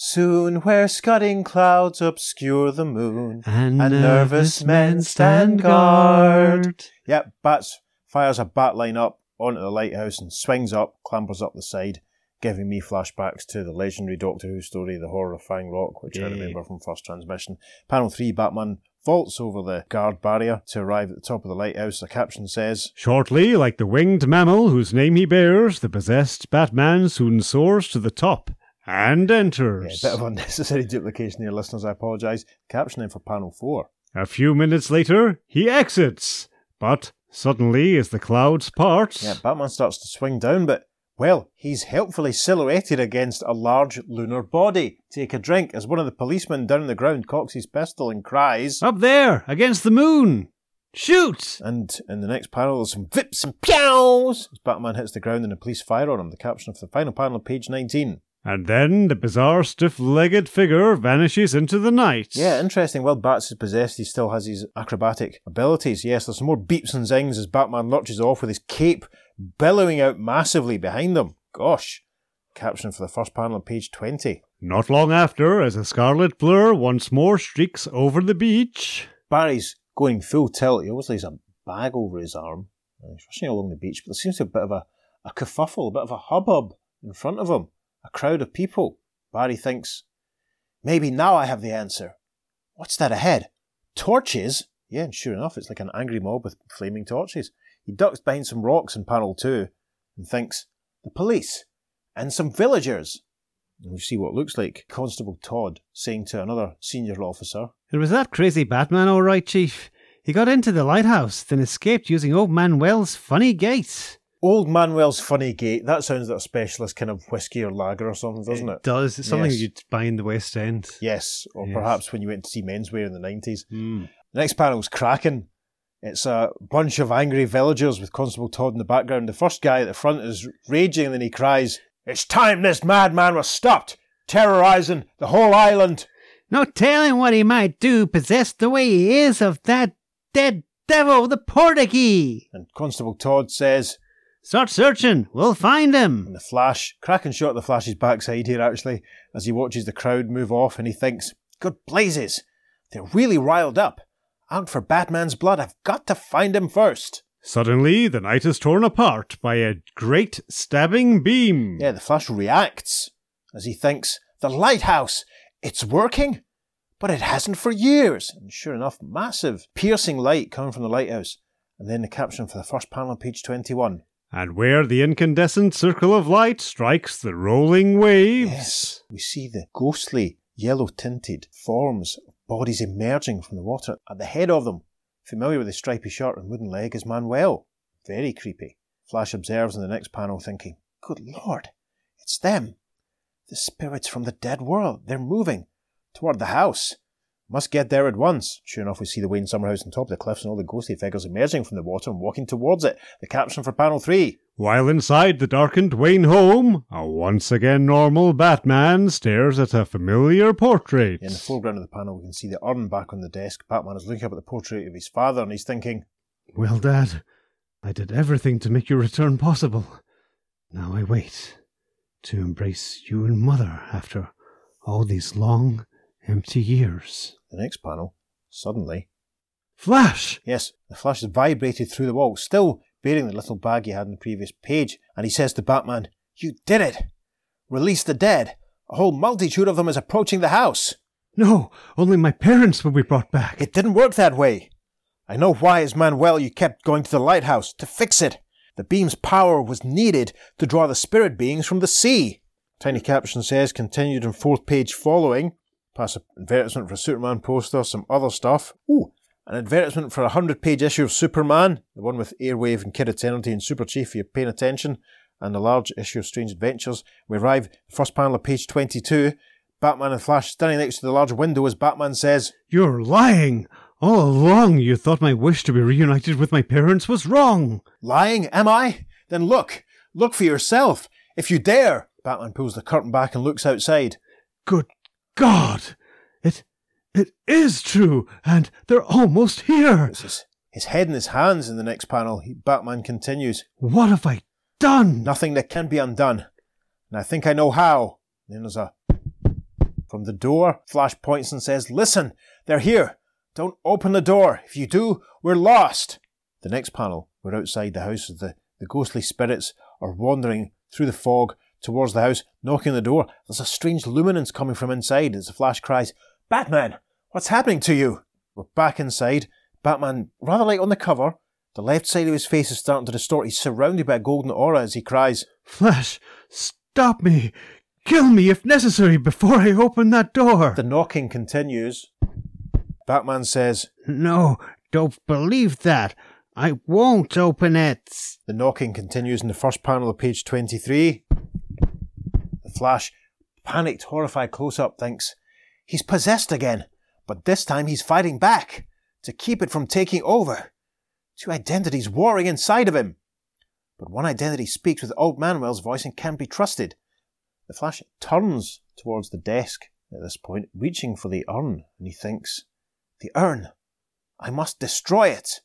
Soon where scudding clouds obscure the moon and, and nervous men stand guard. Yep, Bats fires a bat line up onto the lighthouse and swings up, clambers up the side, giving me flashbacks to the legendary Doctor Who story, The Horror of Fang Rock, which yeah. I remember from first transmission. Panel three, Batman vaults over the guard barrier to arrive at the top of the lighthouse. The caption says, shortly, like the winged mammal whose name he bears, the possessed Batman soon soars to the top. And enters. Yeah, a bit of unnecessary duplication here, listeners, I apologise. Captioning for panel four. A few minutes later, he exits, but suddenly as the clouds part... Yeah, Batman starts to swing down, but, well, he's helpfully silhouetted against a large lunar body. Take a drink as one of the policemen down the ground cocks his pistol and cries... Up there, against the moon! Shoot! And in the next panel, there's some vips and pews as Batman hits the ground and the police fire on him. The caption for the final panel, page nineteen. And then the bizarre stiff-legged figure vanishes into the night. Yeah, interesting. While Bats is possessed, he still has his acrobatic abilities. Yes, there's some more beeps and zings as Batman lurches off with his cape billowing out massively behind him. Gosh. Caption for the first panel on page twenty. Not long after, as a scarlet blur once more streaks over the beach... Barry's going full tilt. He obviously has a bag over his arm. He's rushing along the beach, but there seems to be a bit of a, a kerfuffle, a bit of a hubbub in front of him. A crowd of people. Barry thinks, maybe now I have the answer. What's that ahead? Torches? Yeah, and sure enough, it's like an angry mob with flaming torches. He ducks behind some rocks in panel two and thinks, the police and some villagers. And we see what looks like Constable Todd saying to another senior officer, it was that crazy Batman, all right, Chief. He got into the lighthouse, then escaped using old Manuel's funny gate. Old Manuel's funny gate, that sounds like a specialist kind of whiskey or lager or something, doesn't it? It does. It's something yes. you'd buy in the West End. Yes, or yes. perhaps when you went to see menswear in the nineties. Mm. The next panel's cracking. It's a bunch of angry villagers with Constable Todd in the background. The first guy at the front is raging and then he cries, it's time this madman was stopped, terrorising the whole island. No telling what he might do, possessed the way he is of that dead devil, the Portuguese. And Constable Todd says... Start searching, we'll find him. And the Flash, cracking shot the Flash's backside here actually, as he watches the crowd move off and he thinks, good blazes, they're really riled up. Out for Batman's blood, I've got to find him first. Suddenly, the night is torn apart by a great stabbing beam. Yeah, the Flash reacts as he thinks, the lighthouse, it's working, but it hasn't for years. And sure enough, massive piercing light coming from the lighthouse. And then the caption for the first panel on page twenty-one. And where the incandescent circle of light strikes the rolling waves... Yes, we see the ghostly, yellow-tinted forms of bodies emerging from the water. At the head of them, familiar with his stripy shirt and wooden leg, is Manuel. Very creepy. Flash observes in the next panel, thinking, good Lord, it's them. The spirits from the dead world. They're moving toward the house. Must get there at once. Sure enough, we see the Wayne Summer house on top of the cliffs and all the ghostly figures emerging from the water and walking towards it. The caption for panel three. While inside the darkened Wayne home, a once again normal Batman stares at a familiar portrait. In the foreground of the panel, we can see the urn back on the desk. Batman is looking up at the portrait of his father and he's thinking, well, Dad, I did everything to make your return possible. Now I wait to embrace you and Mother after all these long, empty years. The next panel, suddenly... Flash! Yes, the Flash has vibrated through the wall, still bearing the little bag he had on the previous page, and he says to Batman, you did it! Release the dead! A whole multitude of them is approaching the house! No, only my parents will be brought back. It didn't work that way. I know why, as Manuel, you kept going to the lighthouse, to fix it. The beam's power was needed to draw the spirit beings from the sea. Tiny caption says, continued on fourth page following... Pass an advertisement for a Superman poster, some other stuff. Ooh, an advertisement for a hundred-page issue of Superman, the one with Airwave and Kid Eternity and Super Chief, if you're paying attention, and a large issue of Strange Adventures. We arrive at the first panel of page twenty-two. Batman and Flash standing next to the large window as Batman says, you're lying! All along you thought my wish to be reunited with my parents was wrong. Lying, am I? Then look. Look for yourself. If you dare. Batman pulls the curtain back and looks outside. Good God! It... it is true! And they're almost here! It's his, his head in his hands in the next panel. He, Batman continues. What have I done? Nothing that can be undone. And I think I know how. And then there's a... From the door, Flash points and says, Listen! They're here! Don't open the door! If you do, we're lost! The next panel, we're outside the house. The, the ghostly spirits are wandering through the fog towards the house, knocking the door. There's a strange luminance coming from inside as the Flash cries, Batman! What's happening to you? We're back inside. Batman, rather light on the cover. The left side of his face is starting to distort. He's surrounded by a golden aura as he cries, Flash, stop me! Kill me if necessary before I open that door! The knocking continues. Batman says, No, don't believe that. I won't open it. The knocking continues in the first panel of page twenty-three. The Flash, panicked, horrified close-up, thinks, He's possessed again, but this time he's fighting back to keep it from taking over. Two identities warring inside of him. But one identity speaks with old Manuel's voice and can be trusted. The Flash turns towards the desk at this point, reaching for the urn, and he thinks, The urn! I must destroy it!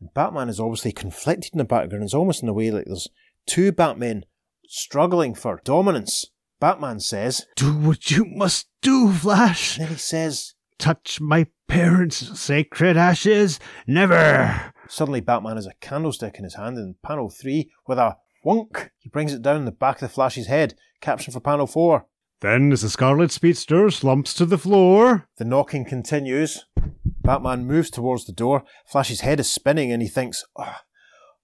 And Batman is obviously conflicted in the background. It's almost in a way like there's two Batmen struggling for dominance. Batman says, Do what you must do, Flash! And then he says, Touch my parents' sacred ashes, never! Suddenly Batman has a candlestick in his hand, and in panel three, with a wonk, he brings it down the back of the Flash's head. Caption for panel four. Then, as the Scarlet Speedster slumps to the floor... The knocking continues. Batman moves towards the door. Flash's head is spinning and he thinks, oh,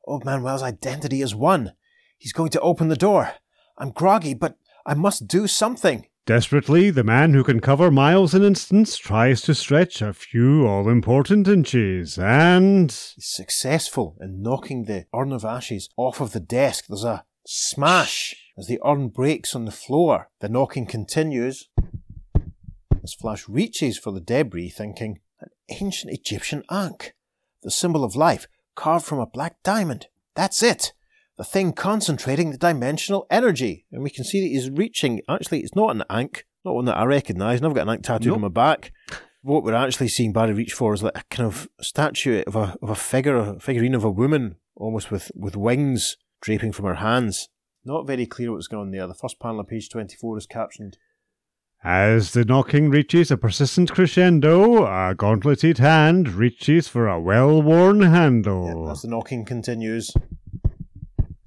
Old Man Wells' identity is won. He's going to open the door. I'm groggy, but I must do something. Desperately, the man who can cover miles in instance tries to stretch a few all-important inches, and... He's successful in knocking the urn of ashes off of the desk. There's a smash as the urn breaks on the floor. The knocking continues as Flash reaches for the debris, thinking, An ancient Egyptian ankh, the symbol of life, carved from a black diamond. That's it! The thing concentrating the dimensional energy. And we can see that he's reaching... Actually, it's not an ankh. Not one that I recognise. Never got an ankh tattooed nope. on my back. What we're actually seeing Barry reach for is like a kind of statue of a of a figure, a figurine of a woman, almost with, with wings draping from her hands. Not very clear what's going on there. The first panel of page twenty-four is captioned. As the knocking reaches a persistent crescendo, a gauntleted hand reaches for a well-worn handle. Yeah, as the knocking continues...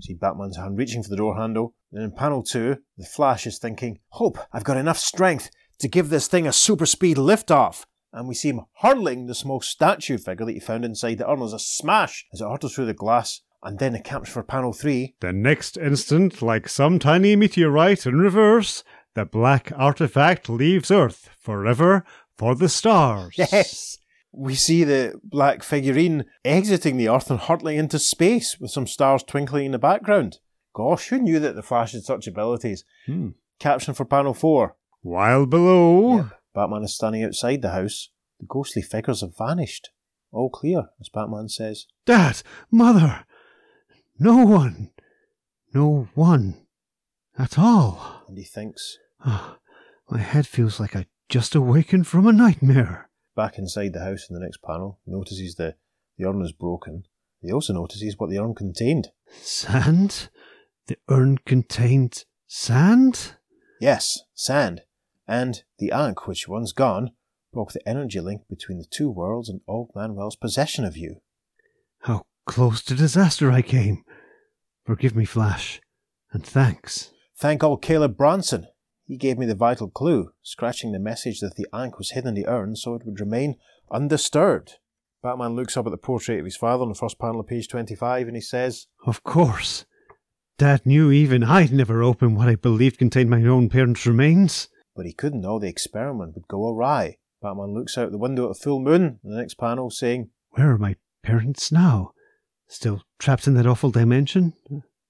See Batman's hand reaching for the door handle. Then in panel two, the Flash is thinking, Hope, I've got enough strength to give this thing a super speed lift-off. And we see him hurling the small statue figure that he found inside the urn. There's a smash as it hurtles through the glass. And then the caption for panel three. The next instant, like some tiny meteorite in reverse, the black artifact leaves Earth forever for the stars. Yes! We see the black figurine exiting the Earth and hurtling into space with some stars twinkling in the background. Gosh, who knew that the Flash had such abilities? Hmm. Caption for panel four. While below... Yep. Batman is standing outside the house. The ghostly figures have vanished. All clear, as Batman says. Dad! Mother! No one! No one! At all! And he thinks... Oh, my head feels like I just awakened from a nightmare. Back inside the house in the next panel, he notices the, the urn is broken. He also notices what the urn contained. Sand? The urn contained sand? Yes, sand. And the ankh, which once gone, broke the energy link between the two worlds and Old Man Wells' possession of you. How close to disaster I came. Forgive me, Flash, and thanks. Thank old Caleb Branson. He gave me the vital clue, scratching the message that the ankh was hidden in the urn so it would remain undisturbed. Batman looks up at the portrait of his father on the first panel of page twenty-five and he says, Of course. Dad knew even I'd never open what I believed contained my own parents' remains. But he couldn't know the experiment would go awry. Batman looks out the window at a full moon in the next panel saying, Where are my parents now? Still trapped in that awful dimension?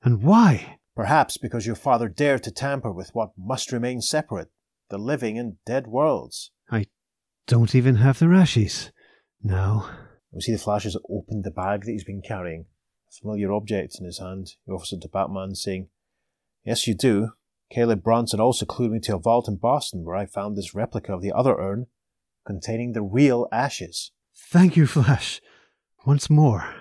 And why? Perhaps because your father dared to tamper with what must remain separate, the living and dead worlds. I don't even have their ashes. No. We see the Flash has opened the bag that he's been carrying. A familiar object in his hand. He offers it to Batman, saying, "Yes, you do. Caleb Branson also clued me to a vault in Boston where I found this replica of the other urn containing the real ashes." Thank you, Flash. Once more.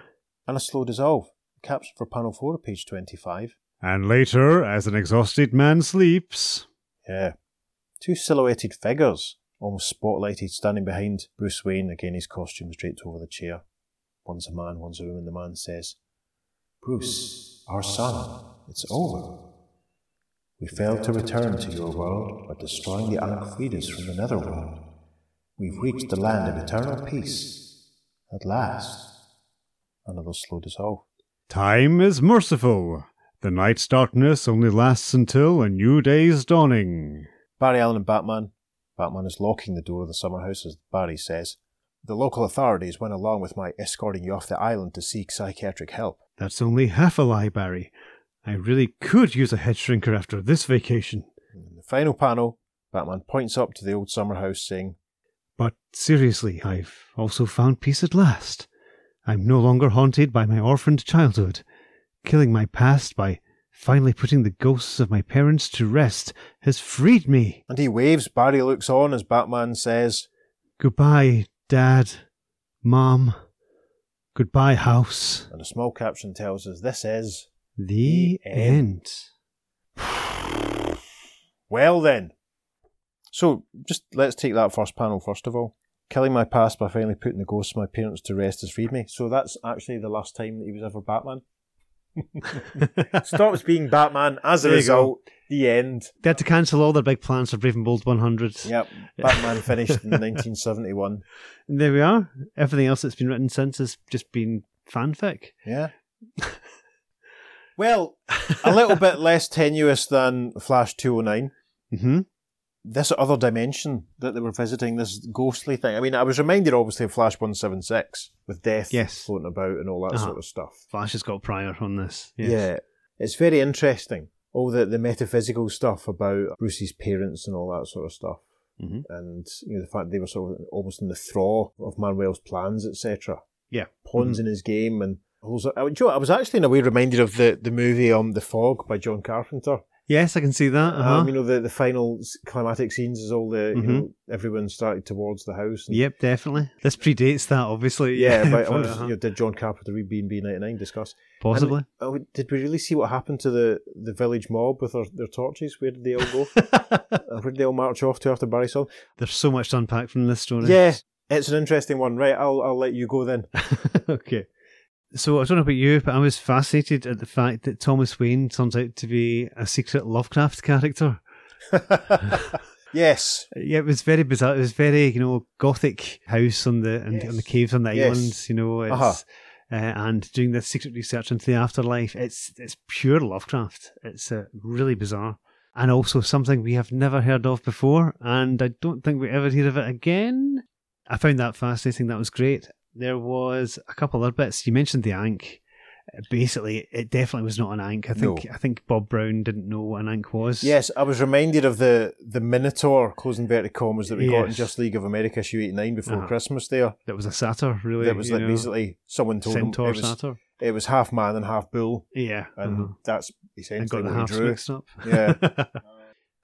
And a slow dissolve. Caps for panel four, page twenty-five. And later, as an exhausted man sleeps. Yeah. Two silhouetted figures, almost spotlighted, standing behind Bruce Wayne. Again, his costume's draped over the chair. One's a man, one's a woman. The man says, "Bruce, our son, it's over. We failed to return to your world by destroying the Anachredas from the netherworld. We've reached the land of eternal peace. At last." Another slow dissolve. Time is merciful. The night's darkness only lasts until a new day's dawning. Barry Allen and Batman. Batman is locking the door of the summer house, as Barry says. The local authorities went along with my escorting you off the island to seek psychiatric help. That's only half a lie, Barry. I really could use a head shrinker after this vacation. In the final panel, Batman points up to the old summer house, saying, "But seriously, I've also found peace at last. I'm no longer haunted by my orphaned childhood. Killing my past by finally putting the ghosts of my parents to rest has freed me." And he waves. Barry looks on as Batman says, "Goodbye, Dad, Mom. Goodbye, house." And a small caption tells us this is the end. end. Well then. So, just let's take that first panel first of all. Killing my past by finally putting the ghosts of my parents to rest has freed me. So that's actually the last time that he was ever Batman. Stops being Batman as a there result. The end. They had to cancel all their big plans for Brave and Bold one hundred. Yep. Batman finished in nineteen seventy-one. And there we are. Everything else that's been written since has just been fanfic. Yeah. Well, a little bit less tenuous than Flash two oh nine. Mm-hmm. This other dimension that they were visiting, this ghostly thing. I mean, I was reminded, obviously, of Flash one seventy-six, with death yes. floating about and all that uh-huh. sort of stuff. Flash has got prior on this. Yes. Yeah. It's very interesting. All the, the metaphysical stuff about Bruce's parents and all that sort of stuff. Mm-hmm. And you know the fact they were sort of almost in the thaw of Manuel's plans, et cetera. Yeah. Pawns mm-hmm. in his game. And also, I, you know, I was actually, in a way, reminded of the, the movie um, The Fog by John Carpenter. Yes, I can see that. Uh-huh. Um, you know, the, the final climatic scenes is all the, you mm-hmm. know, everyone started towards the house. And, yep, definitely. This predates that, obviously. Yeah, but, but uh-huh. you know, did John Carpenter read B and B ninety-nine discuss? Possibly. And, oh, did we really see what happened to the, the village mob with their, their torches? Where did they all go? Where did they all march off to after Barry saw? There's so much to unpack from this story. Yeah, it's an interesting one. Right, I'll I'll let you go then. Okay. So I don't know about you, but I was fascinated at the fact that Thomas Wayne turns out to be a secret Lovecraft character. Yes. Yeah, it was very bizarre. It was very, you know, gothic house on the and, yes. on the caves on the yes. islands, you know, it's, uh-huh. uh, and doing this secret research into the afterlife. It's it's pure Lovecraft. It's uh, really bizarre. And also something we have never heard of before, and I don't think we ever hear of it again. I found that fascinating. That was great. There was a couple other bits. You mentioned the Ankh. Basically, it definitely was not an Ankh. I think no. I think Bob Brown didn't know what an Ankh was. Yes, I was reminded of the, the Minotaur, close inverted commas, that we yes. got in Just League of America, issue eighty-nine before uh-huh. Christmas there. That was a satyr, really. That was like know, basically someone told centaur him it was, satyr. It was half man and half bull. Yeah. And uh-huh. that's essentially what he drew. And got the halves mixed up. Yeah.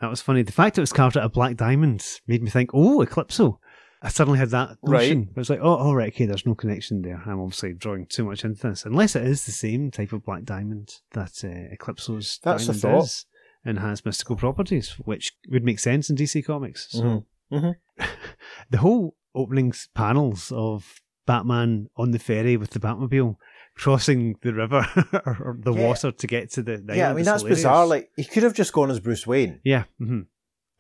That was funny. The fact it was carved out of black diamonds made me think, oh, Eclipso. I suddenly had that notion. Right. It was like, oh, all right, okay, there's no connection there. I'm obviously drawing too much into this. Unless it is the same type of black diamond that uh, Eclipso's That's diamond a thought. Is and has mystical properties, which would make sense in D C Comics. So mm-hmm. Mm-hmm. The whole opening panels of Batman on the ferry with the Batmobile crossing the river or the yeah. water to get to the, the yeah, island. I mean, that's hilarious. Bizarre. Like, he could have just gone as Bruce Wayne. Yeah, mm-hmm.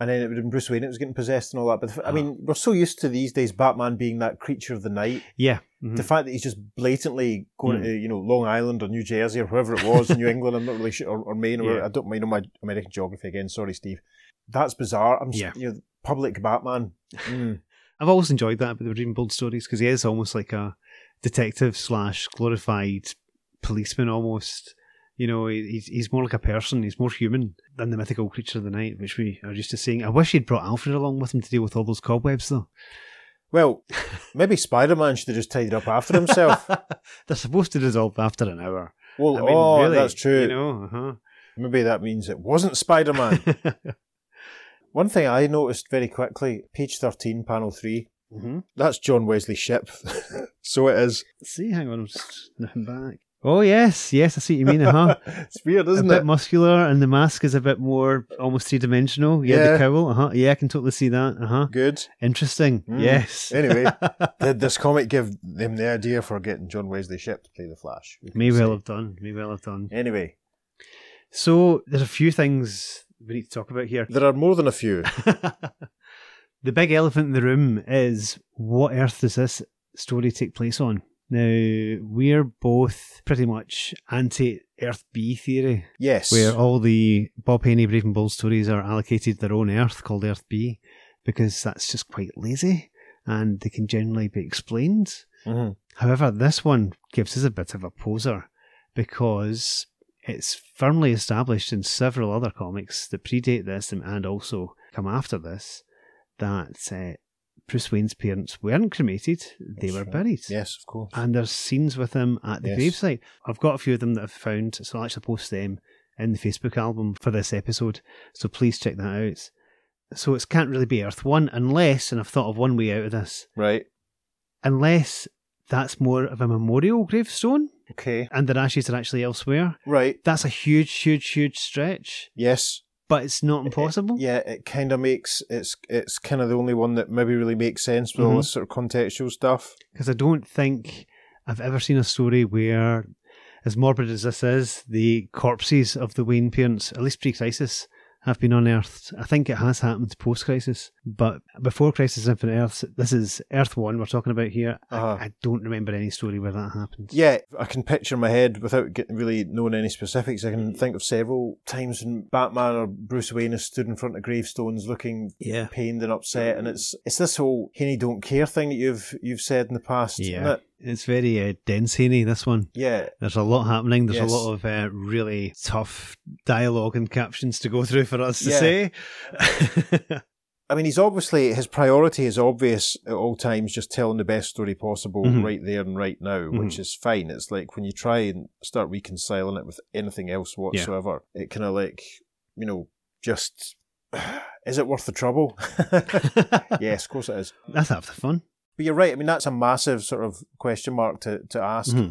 And then it would have been Bruce Wayne, it was getting possessed and all that. But the, I mean, we're so used to these days Batman being that creature of the night. Yeah. Mm-hmm. The fact that he's just blatantly going mm. to, you know, Long Island or New Jersey or wherever it was, in New England, I'm not really sure, or, or Maine, yeah. or I don't mind on my American geography again. Sorry, Steve. That's bizarre. I'm, yeah. you know, public Batman. Mm. I've always enjoyed that about the Brave and Bold stories because he is almost like a detective slash glorified policeman almost. You know, he's he's more like a person, he's more human than the mythical creature of the night, which we are used to seeing. I wish he'd brought Alfred along with him to deal with all those cobwebs, though. Well, maybe Spider-Man should have just tidied up after himself. They're supposed to dissolve after an hour. Well, I mean, oh, really, that's true. You know, uh-huh. Maybe that means it wasn't Spider-Man. One thing I noticed very quickly, page thirteen, panel three, mm-hmm. that's John Wesley Shipp. So it is. Let's see, hang on, I'm just looking back. Oh, yes, yes, I see what you mean, uh-huh. It's weird, isn't it? A bit muscular, and the mask is a bit more almost three-dimensional. Yeah, yeah. The cowl, uh-huh. Yeah, I can totally see that, uh-huh. Good. Interesting, mm. yes. Anyway, did this comic give them the idea for getting John Wesley Shipp to play the Flash? We may well say. have done, may well have done. Anyway. So, there's a few things we need to talk about here. There are more than a few. The big elephant in the room is, what earth does this story take place on? Now, we're both pretty much anti-Earth B theory. Yes. Where all the Bob Haney, Brave and Bold stories are allocated their own Earth called Earth B, because that's just quite lazy and they can generally be explained. Mm-hmm. However, this one gives us a bit of a poser because it's firmly established in several other comics that predate this and also come after this that... Uh, Bruce Wayne's parents weren't cremated, they That's were right. buried. Yes, of course. And there's scenes with him at the yes. gravesite. I've got a few of them that I've found, so I'll actually post them in the Facebook album for this episode, so please check that out. So it can't really be Earth One unless, and I've thought of one way out of this. Right. Unless that's more of a memorial gravestone. Okay. And their ashes are actually elsewhere. Right. That's a huge, huge, huge stretch. Yes. But it's not impossible. It, yeah, it kind of makes, it's it's kind of the only one that maybe really makes sense with mm-hmm. all this sort of contextual stuff. Because I don't think I've ever seen a story where, as morbid as this is, the corpses of the Wayne parents, at least pre-Crisis, have been unearthed. I think it has happened post-Crisis. But before Crisis Infinite Earths, this is Earth One we're talking about here. Uh-huh. I, I don't remember any story where that happened. Yeah, I can picture in my head, without getting really knowing any specifics, I can think of several times when Batman or Bruce Wayne has stood in front of gravestones looking yeah. pained and upset. And it's it's this whole Haney don't care thing that you've you've said in the past, yeah. isn't it? It's very uh, dense, Haney, this one. Yeah. There's a lot happening. There's yes. a lot of uh, really tough dialogue and captions to go through for us yeah. to say. I mean, he's obviously, his priority is obvious at all times, just telling the best story possible mm-hmm. right there and right now, mm-hmm. which is fine. It's like when you try and start reconciling it with anything else whatsoever, yeah. it kind of like, you know, just, is it worth the trouble? Yes, of course it is. That's half the fun. But you're right, I mean, that's a massive sort of question mark to, to ask. Mm-hmm.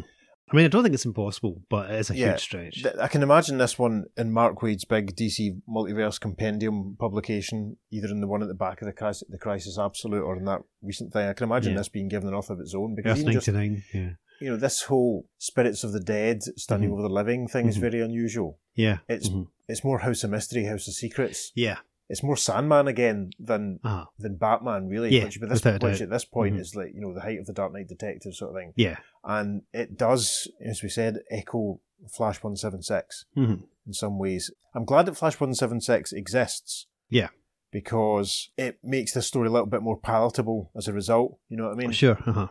I mean, I don't think it's impossible, but it is a yeah, huge stretch. Th- I can imagine this one in Mark Waid's big D C Multiverse Compendium publication, either in the one at the back of the Crisis, the Crisis Absolute or in that recent thing. I can imagine yeah. this being given an off of its own. Because Earth ninety-nine, just, yeah. You know, this whole spirits of the dead standing mm-hmm. over the living thing mm-hmm. is very unusual. Yeah. It's, mm-hmm. it's more House of Mystery, House of Secrets. Yeah. It's more Sandman again than uh-huh. than Batman, really. Yeah, which, but this, which at this point mm-hmm. is like, you know, the height of the Dark Knight Detective sort of thing. Yeah. And it does, as we said, echo Flash one seventy-six mm-hmm. in some ways. I'm glad that Flash one seventy-six exists. Yeah. Because it makes this story a little bit more palatable as a result. You know what I mean? Sure. Uh-huh.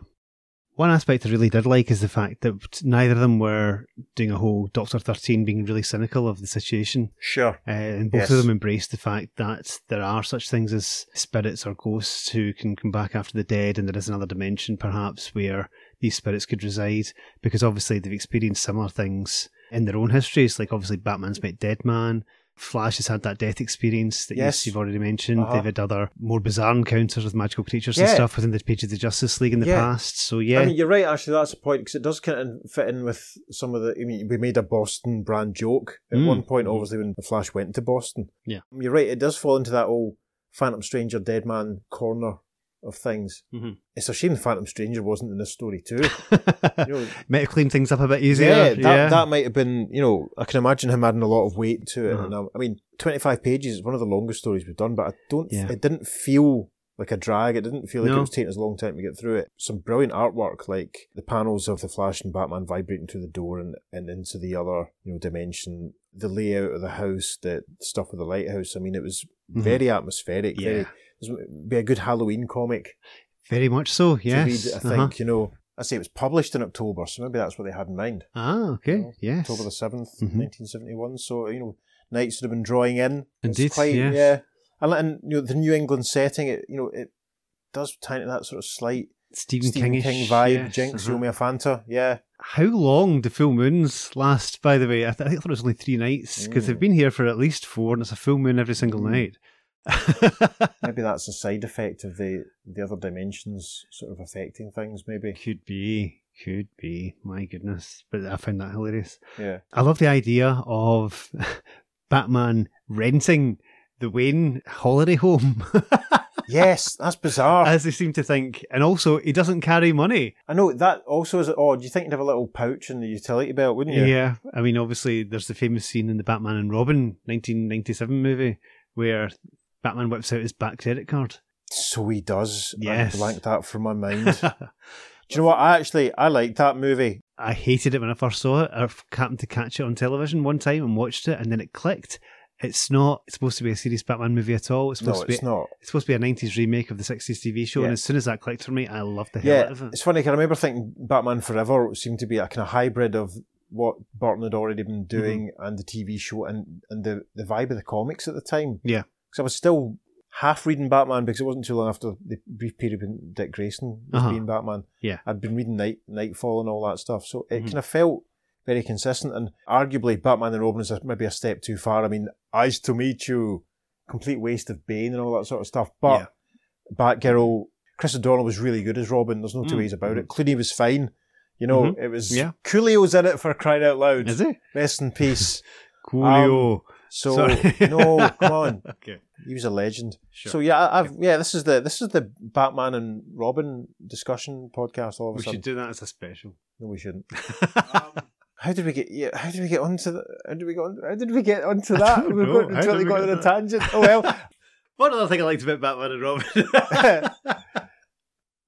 One aspect I really did like is the fact that neither of them were doing a whole Doctor thirteen being really cynical of the situation. Sure. Uh, and both yes. of them embraced the fact that there are such things as spirits or ghosts who can come back after the dead, and there is another dimension perhaps where these spirits could reside, because obviously they've experienced similar things in their own histories. Like obviously Batman's met Dead Man, Flash has had that death experience that yes. you've already mentioned. Uh-huh. They've had other more bizarre encounters with magical creatures yeah. and stuff within the pages of the Justice League in the yeah. past. So yeah, I mean, you're right. Actually, that's a point, because it does kind of fit in with some of the. I mean, we made a Boston brand joke at mm. one point, obviously, when the Flash went to Boston. Yeah, I mean, you're right. It does fall into that old Phantom Stranger, Dead Man corner of things. Mm-hmm. It's a shame the Phantom Stranger wasn't in this story too. You know, might have cleaned things up a bit easier. Yeah, that, yeah. that might have been, you know, I can imagine him adding a lot of weight to it. Mm-hmm. And um, I mean, twenty-five pages is one of the longest stories we've done, but I don't, yeah. it didn't feel like a drag. It didn't feel like no. it was taking us a long time to get through it. Some brilliant artwork, like the panels of the Flash and Batman vibrating through the door and, and into the other, you know, dimension. The layout of the house, the stuff with the lighthouse. I mean, it was mm-hmm. very atmospheric. Yeah. Very, it would be a good Halloween comic. Very much so, yes. To read, I think, uh-huh. you know, I say it was published in October, so maybe that's what they had in mind. Ah, okay, you know, yes. October the seventh, mm-hmm. nineteen seventy-one, so, you know, nights would have been drawing in. Indeed, it's quite, yes. yeah. And, and you know, the New England setting, it, you know, it does tiny, that sort of slight Stephen, Stephen King vibe. Yes, Jinx, uh-huh. me a Fanta. Yeah. How long do full moons last, by the way? I, th- I thought it was only three nights, because mm. they've been here for at least four, and it's a full moon every single mm. night. Maybe that's a side effect of the, the other dimensions sort of affecting things, maybe. Could be. Could be. My goodness. But I found that hilarious. Yeah. I love the idea of Batman renting the Wayne holiday home. Yes, that's bizarre. As they seem to think. And also, he doesn't carry money. I know, that also is odd. You'd think he'd have a little pouch in the utility belt, wouldn't you? Yeah. I mean, obviously, there's the famous scene in the Batman and Robin nineteen ninety-seven movie where Batman whips out his back credit card. So he does. Yes. I blanked that from my mind. Do you know what? I actually, I liked that movie. I hated it when I first saw it. I happened to catch it on television one time and watched it, and then it clicked. It's not it's supposed to be a serious Batman movie at all. It's supposed no, to be, it's not. It's supposed to be a nineties remake of the sixties T V show, yeah. And as soon as that clicked for me, I loved the hell yeah, out of it. It's funny, because I remember thinking Batman Forever seemed to be a kind of hybrid of what Burton had already been doing mm-hmm. and the T V show and, and the, the vibe of the comics at the time. Yeah. Because I was still half reading Batman, because it wasn't too long after the brief period when Dick Grayson was uh-huh. being Batman. Yeah. I'd been reading Night, Nightfall and all that stuff, so it mm-hmm. kind of felt very consistent, and arguably Batman and Robin is a, maybe a step too far. I mean, Eyes to Meet You, complete waste of Bane and all that sort of stuff, but yeah. Batgirl, Chris O'Donnell was really good as Robin, there's no mm. two ways about it. Clooney was fine, you know, mm-hmm. it was, yeah. Coolio's in it, for crying out loud. Is he? Rest in peace. Coolio. Um, so, no, come on. Okay. He was a legend. Sure. So yeah, I've yeah. This is the this is the Batman and Robin discussion podcast. All of a we sudden, we should do that as a special. No, we shouldn't. um, how did we get? Yeah, how did we get onto that? How did we get? On, how did we get onto that? We've got, totally we got on a tangent. Oh well. One other thing I liked about Batman and Robin.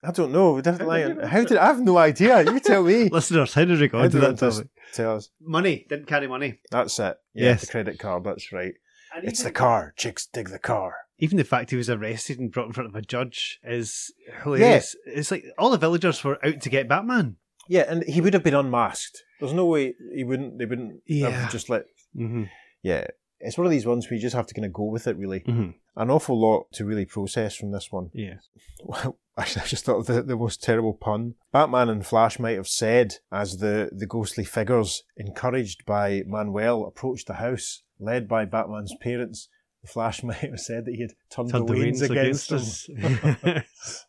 I don't know. We didn't like it. How did I have no idea? You tell me, listeners. How did we go into that topic? Tell us. Money didn't carry money. That's it. Yeah, yes, the credit card. That's right. And it's even, the car. Chicks dig the car. Even the fact he was arrested and brought in front of a judge is hilarious. Yeah. It's like all the villagers were out to get Batman. Yeah, and he would have been unmasked. There's no way he wouldn't. They wouldn't yeah. have just let. Mm-hmm. Yeah, it's one of these ones where you just have to kind of go with it. Really, mm-hmm. an awful lot to really process from this one. Yeah. Well, actually, I just thought of the, the most terrible pun. Batman and Flash might have said as the the ghostly figures, encouraged by Manuel, approached the house. Led by Batman's parents, the Flash might have said that he had turned, turned the Waynes against, against us. Yes.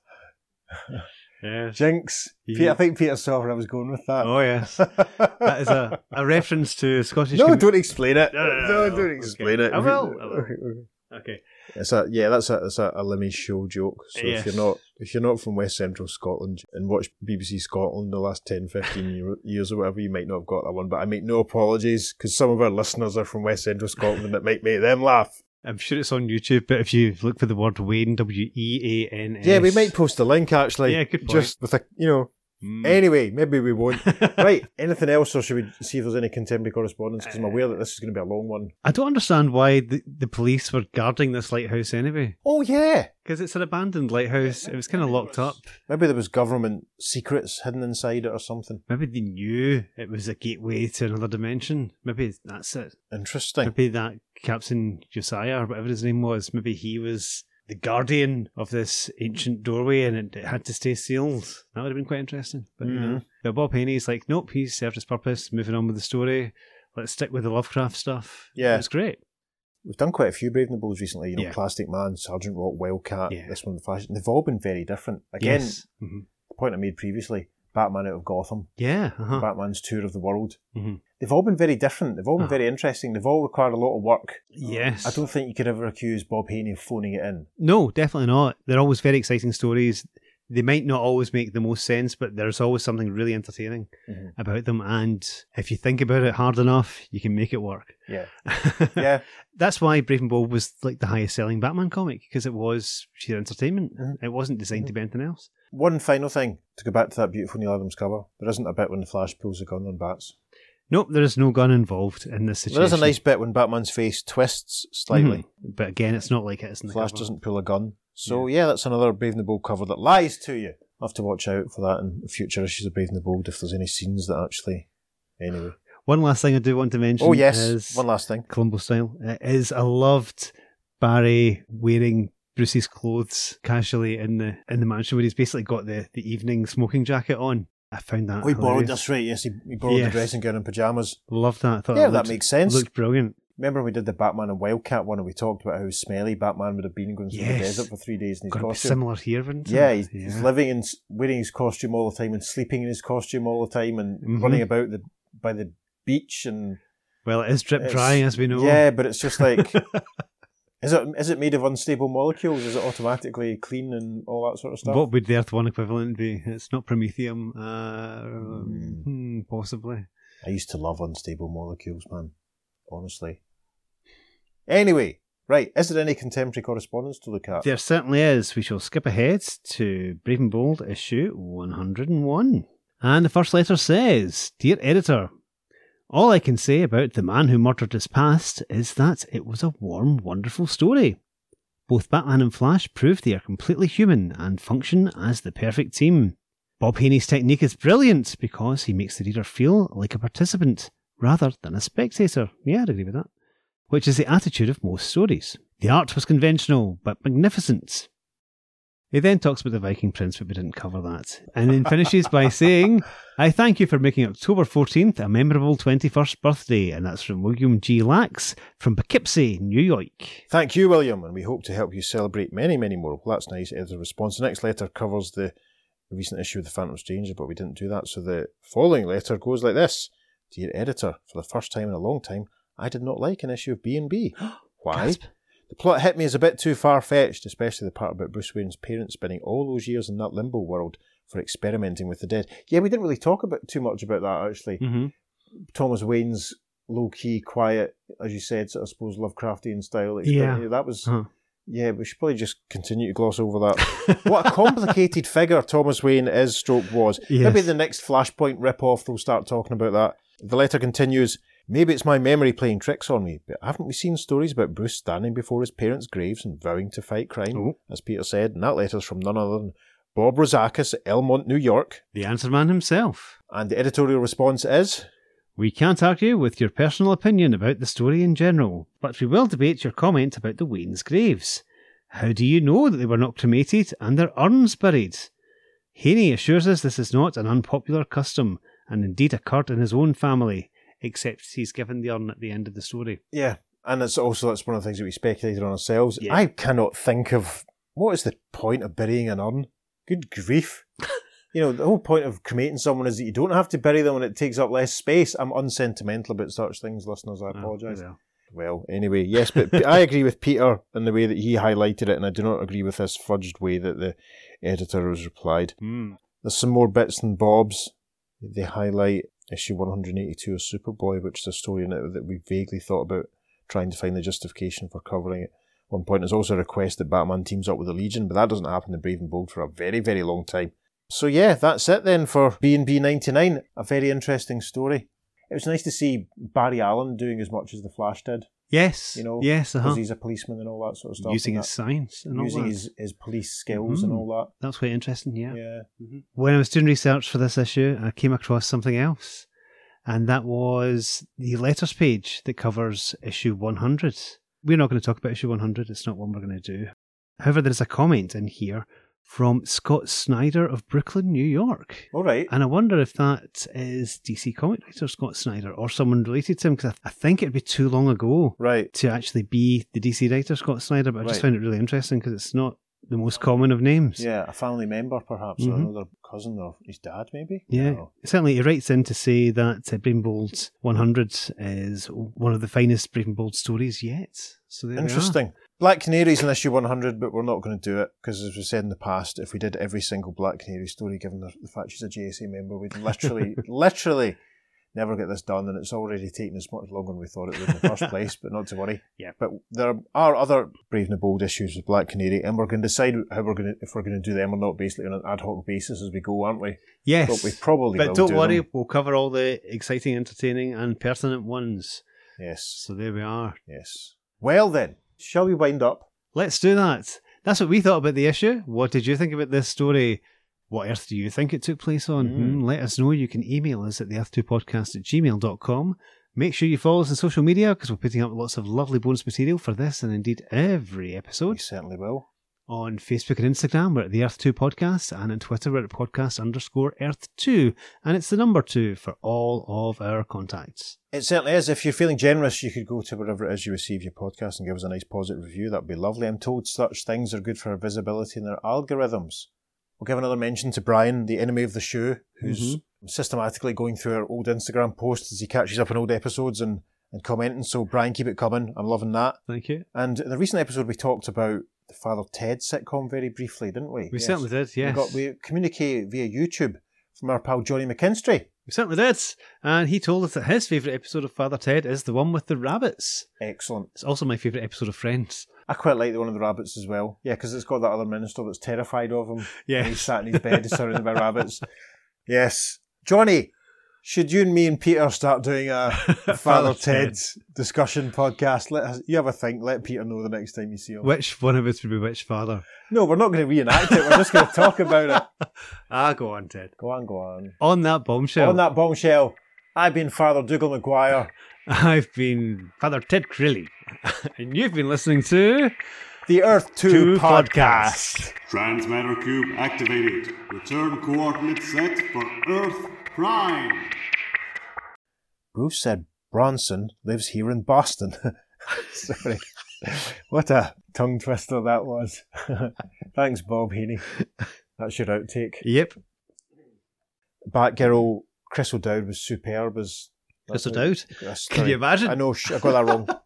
Yes. Jinx. Yeah. Peter, I think Peter saw where I was going with that. Oh, yes. That is a, a reference to Scottish... No, com- don't explain it. No, no, no, no, no don't explain okay. it. I will. I will. Okay. okay. It's a, yeah, that's a, that's a, a Lemmy show joke. So yes. if you're not if you're not from West Central Scotland and watch B B C Scotland the last ten, fifteen years or whatever, you might not have got that one. But I make no apologies, because some of our listeners are from West Central Scotland that might make them laugh. I'm sure it's on YouTube, but if you look for the word Wayne, W E A N S. Yeah, we might post a link, actually. Yeah, good point. Just with a, you know... Mm. Anyway, maybe we won't. Right, anything else, or should we see if there's any contemporary correspondence? Because I'm aware that this is going to be a long one. I don't understand why the, the police were guarding this lighthouse anyway. Oh, yeah. Because it's an abandoned lighthouse. Yeah, it was kind of locked up. Maybe there was government secrets hidden inside it or something. Maybe they knew it was a gateway to another dimension. Maybe that's it. Interesting. Maybe that Captain Josiah, or whatever his name was, maybe he was... the guardian of this ancient doorway, and it, it had to stay sealed. That would have been quite interesting. But, mm-hmm. you know, but Bob Haney's like, nope, he's served his purpose, moving on with the story. Let's stick with the Lovecraft stuff. Yeah. It's great. We've done quite a few Brave and Bolds recently, you know, yeah. Plastic Man, Sergeant Rock, Wildcat, yeah. this one, The Flash. And they've all been very different. Again, yes. mm-hmm. the point I made previously, Batman Out of Gotham. Yeah. Uh-huh. Batman's Tour of the World. Mm-hmm. They've all been very different. They've all been uh-huh. very interesting. They've all required a lot of work. Yes. I don't think you could ever accuse Bob Haney of phoning it in. No, definitely not. They're always very exciting stories. They might not always make the most sense, but there's always something really entertaining mm-hmm. about them. And if you think about it hard enough, you can make it work. Yeah. Yeah. That's why Brave and Bold was like the highest selling Batman comic, because it was sheer entertainment. Mm-hmm. It wasn't designed mm-hmm. to be anything else. One final thing, to go back to that beautiful Neil Adams cover, there isn't a bit when the Flash pulls a gun on Bats. Nope, there is no gun involved in this situation. There is a nice bit when Batman's face twists slightly. Mm-hmm. But again, it's not like it is in the Flash cover. Doesn't pull a gun. So yeah. yeah, that's another Brave and the Bold cover that lies to you. I'll have to watch out for that in future issues of Brave and the Bold if there's any scenes that actually... Anyway. One last thing I do want to mention oh, yes. is... one last thing. Columbo style. It is I loved Barry wearing... Bruce's clothes casually in the in the mansion where he's basically got the, the evening smoking jacket on. I found that. Oh, he hilarious. borrowed. That's right. Yes, he, he borrowed yes. the dressing gown and pajamas. Loved that. I thought yeah, that, looked, that makes sense. Looked brilliant. Remember we did the Batman and Wildcat one, and we talked about how smelly Batman would have been going through yes. the desert for three days in his Gotta costume. Similar here, wouldn't it? Yeah, he's, yeah. he's living and wearing his costume all the time, and sleeping in his costume all the time, and mm-hmm. running about the by the beach and. Well, it is drip dry, as we know. Yeah, but it's just like. Is it is it made of unstable molecules? Is it automatically clean and all that sort of stuff? What would the Earth One equivalent be? It's not promethium, uh, mm. hmm, possibly. I used to love unstable molecules, man. Honestly. Anyway, right, is there any contemporary correspondence to look at? There certainly is. We shall skip ahead to Brave and Bold issue one oh one. And the first letter says, Dear Editor, all I can say about The Man Who Murdered His Past is that it was a warm, wonderful story. Both Batman and Flash prove they are completely human and function as the perfect team. Bob Haney's technique is brilliant because he makes the reader feel like a participant rather than a spectator. Yeah, I'd agree with that. Which is the attitude of most stories. The art was conventional, but magnificent. He then talks about the Viking Prince, but we didn't cover that. And then finishes by saying, I thank you for making October fourteenth a memorable twenty-first birthday. And that's from William G. Lax from Poughkeepsie, New York. Thank you, William. And we hope to help you celebrate many, many more. Well, that's nice. Editor response. The next letter covers the recent issue of The Phantom Stranger, but we didn't do that. So the following letter goes like this. Dear Editor, for the first time in a long time, I did not like an issue of B and B. Why? Gasp. The plot hit me as a bit too far-fetched, especially the part about Bruce Wayne's parents spending all those years in that limbo world for experimenting with the dead. Yeah, we didn't really talk about too much about that, actually. Mm-hmm. Thomas Wayne's low-key, quiet, as you said, I suppose, Lovecraftian style. Experiment. Yeah. That was... Huh. Yeah, we should probably just continue to gloss over that. What a complicated figure Thomas Wayne is, stroke was. Yes. Maybe the next Flashpoint rip-off, they'll start talking about that. The letter continues... Maybe it's my memory playing tricks on me, but haven't we seen stories about Bruce standing before his parents' graves and vowing to fight crime, oh. as Peter said? And that letter's from none other than Bob Rozakis at Elmont, New York. The answer man himself. And the editorial response is... We can't argue with your personal opinion about the story in general, but we will debate your comment about the Wayne's graves. How do you know that they were not cremated and their urns buried? Haney assures us this is not an unpopular custom, and indeed occurred in his own family. Except he's given the urn at the end of the story. Yeah, and it's also that's one of the things that we speculated on ourselves. Yeah. I cannot think of what is the point of burying an urn? Good grief. You know, the whole point of cremating someone is that you don't have to bury them and it takes up less space. I'm unsentimental about such things, listeners. I apologise. Oh, well, anyway, yes, but I agree with Peter in the way that he highlighted it, and I do not agree with this fudged way that the editor has replied. Mm. There's some more bits and bobs. They highlight issue one eighty-two of Superboy, which is a story in it that we vaguely thought about trying to find the justification for covering it. At one point, there's also a request that Batman teams up with the Legion, but that doesn't happen in Brave and Bold for a very, very long time. So yeah, that's it then for B and B ninety-nine. A very interesting story. It was nice to see Barry Allen doing as much as The Flash did. Yes, you know, yes, because uh-huh. he's a policeman and all that sort of stuff. Using his science and all that. Using his, his police skills mm-hmm. and all that. That's quite interesting, yeah. yeah. Mm-hmm. When I was doing research for this issue, I came across something else, and that was the letters page that covers issue one hundred. We're not going to talk about issue one hundred, it's not one we're going to do. However, there's a comment in here from Scott Snyder of Brooklyn, New York. All right. And I wonder if that is D C comic writer Scott Snyder or someone related to him, because I, th- I think it'd be too long ago right. to actually be the D C writer Scott Snyder, but I right. just found it really interesting because it's not the most common of names. Yeah, a family member perhaps, mm-hmm. or another cousin, or his dad maybe? Yeah, certainly he writes in to say that uh, Brave and Bold one hundred is one of the finest Brave and Bold stories yet. So there Interesting. Black Canary's in issue one hundred, but we're not going to do it, because as we said in the past, if we did every single Black Canary story, given the fact she's a J S A member, we'd literally, literally never get this done, and it's already taken us much longer than we thought it would in the first place, but not to worry. Yeah. But there are other Brave and Bold issues with Black Canary, and we're going to decide how we're going to, if we're going to do them or not, basically on an ad hoc basis as we go, aren't we? Yes. But we probably But will don't do worry, them. We'll cover all the exciting, entertaining, and pertinent ones. Yes. So there we are. Yes. Well then. Shall we wind up? Let's do that. That's what we thought about the issue. What did you think about this story? What earth do you think it took place on? Mm. Mm, let us know. You can email us at the earth two podcast at gmail dot com. Make sure you follow us on social media because we're putting up lots of lovely bonus material for this and indeed every episode. We certainly will. On Facebook and Instagram, we're at the Earth two Podcast, and on Twitter, we're at podcast underscore Earth two, and it's the number two for all of our contacts. It certainly is. If you're feeling generous, you could go to wherever it is you receive your podcast and give us a nice positive review. That would be lovely. I'm told such things are good for our visibility and our algorithms. We'll give another mention to Brian, the enemy of the show, who's mm-hmm. systematically going through our old Instagram posts as he catches up on old episodes and, and commenting. So, Brian, keep it coming. I'm loving that. Thank you. And in the recent episode, we talked about the Father Ted sitcom very briefly, didn't we? We yes. certainly did, yes. We, got, we communicated via YouTube from our pal Johnny McKinstry. We certainly did. And he told us that his favourite episode of Father Ted is the one with the rabbits. Excellent. It's also my favourite episode of Friends. I quite like the one of the rabbits as well. Yeah, because it's got that other minister that's terrified of him. Yeah. He's sat in his bed surrounded by rabbits. Yes. Johnny, should you and me and Peter start doing a Father Ted's discussion podcast? Let us, you have a think. Let Peter know the next time you see him. Which one of us would be which father? No, we're not going to reenact it. We're just going to talk about it. Ah, go on, Ted. Go on, go on. On that bombshell. On that bombshell. I've been Father Dougal Maguire. I've been Father Ted Crilly. And you've been listening to the Earth two, two Podcast. Podcast. Transmatter Cube activated. Return coordinates set for Earth Prime. Bruce said Bronson lives here in Boston. Sorry. What a tongue twister that was. Thanks, Bob Haney. That's your outtake. Yep. Batgirl Chris O'Dowd was superb as... Chris O'Dowd? Can you imagine? I know, I got that wrong.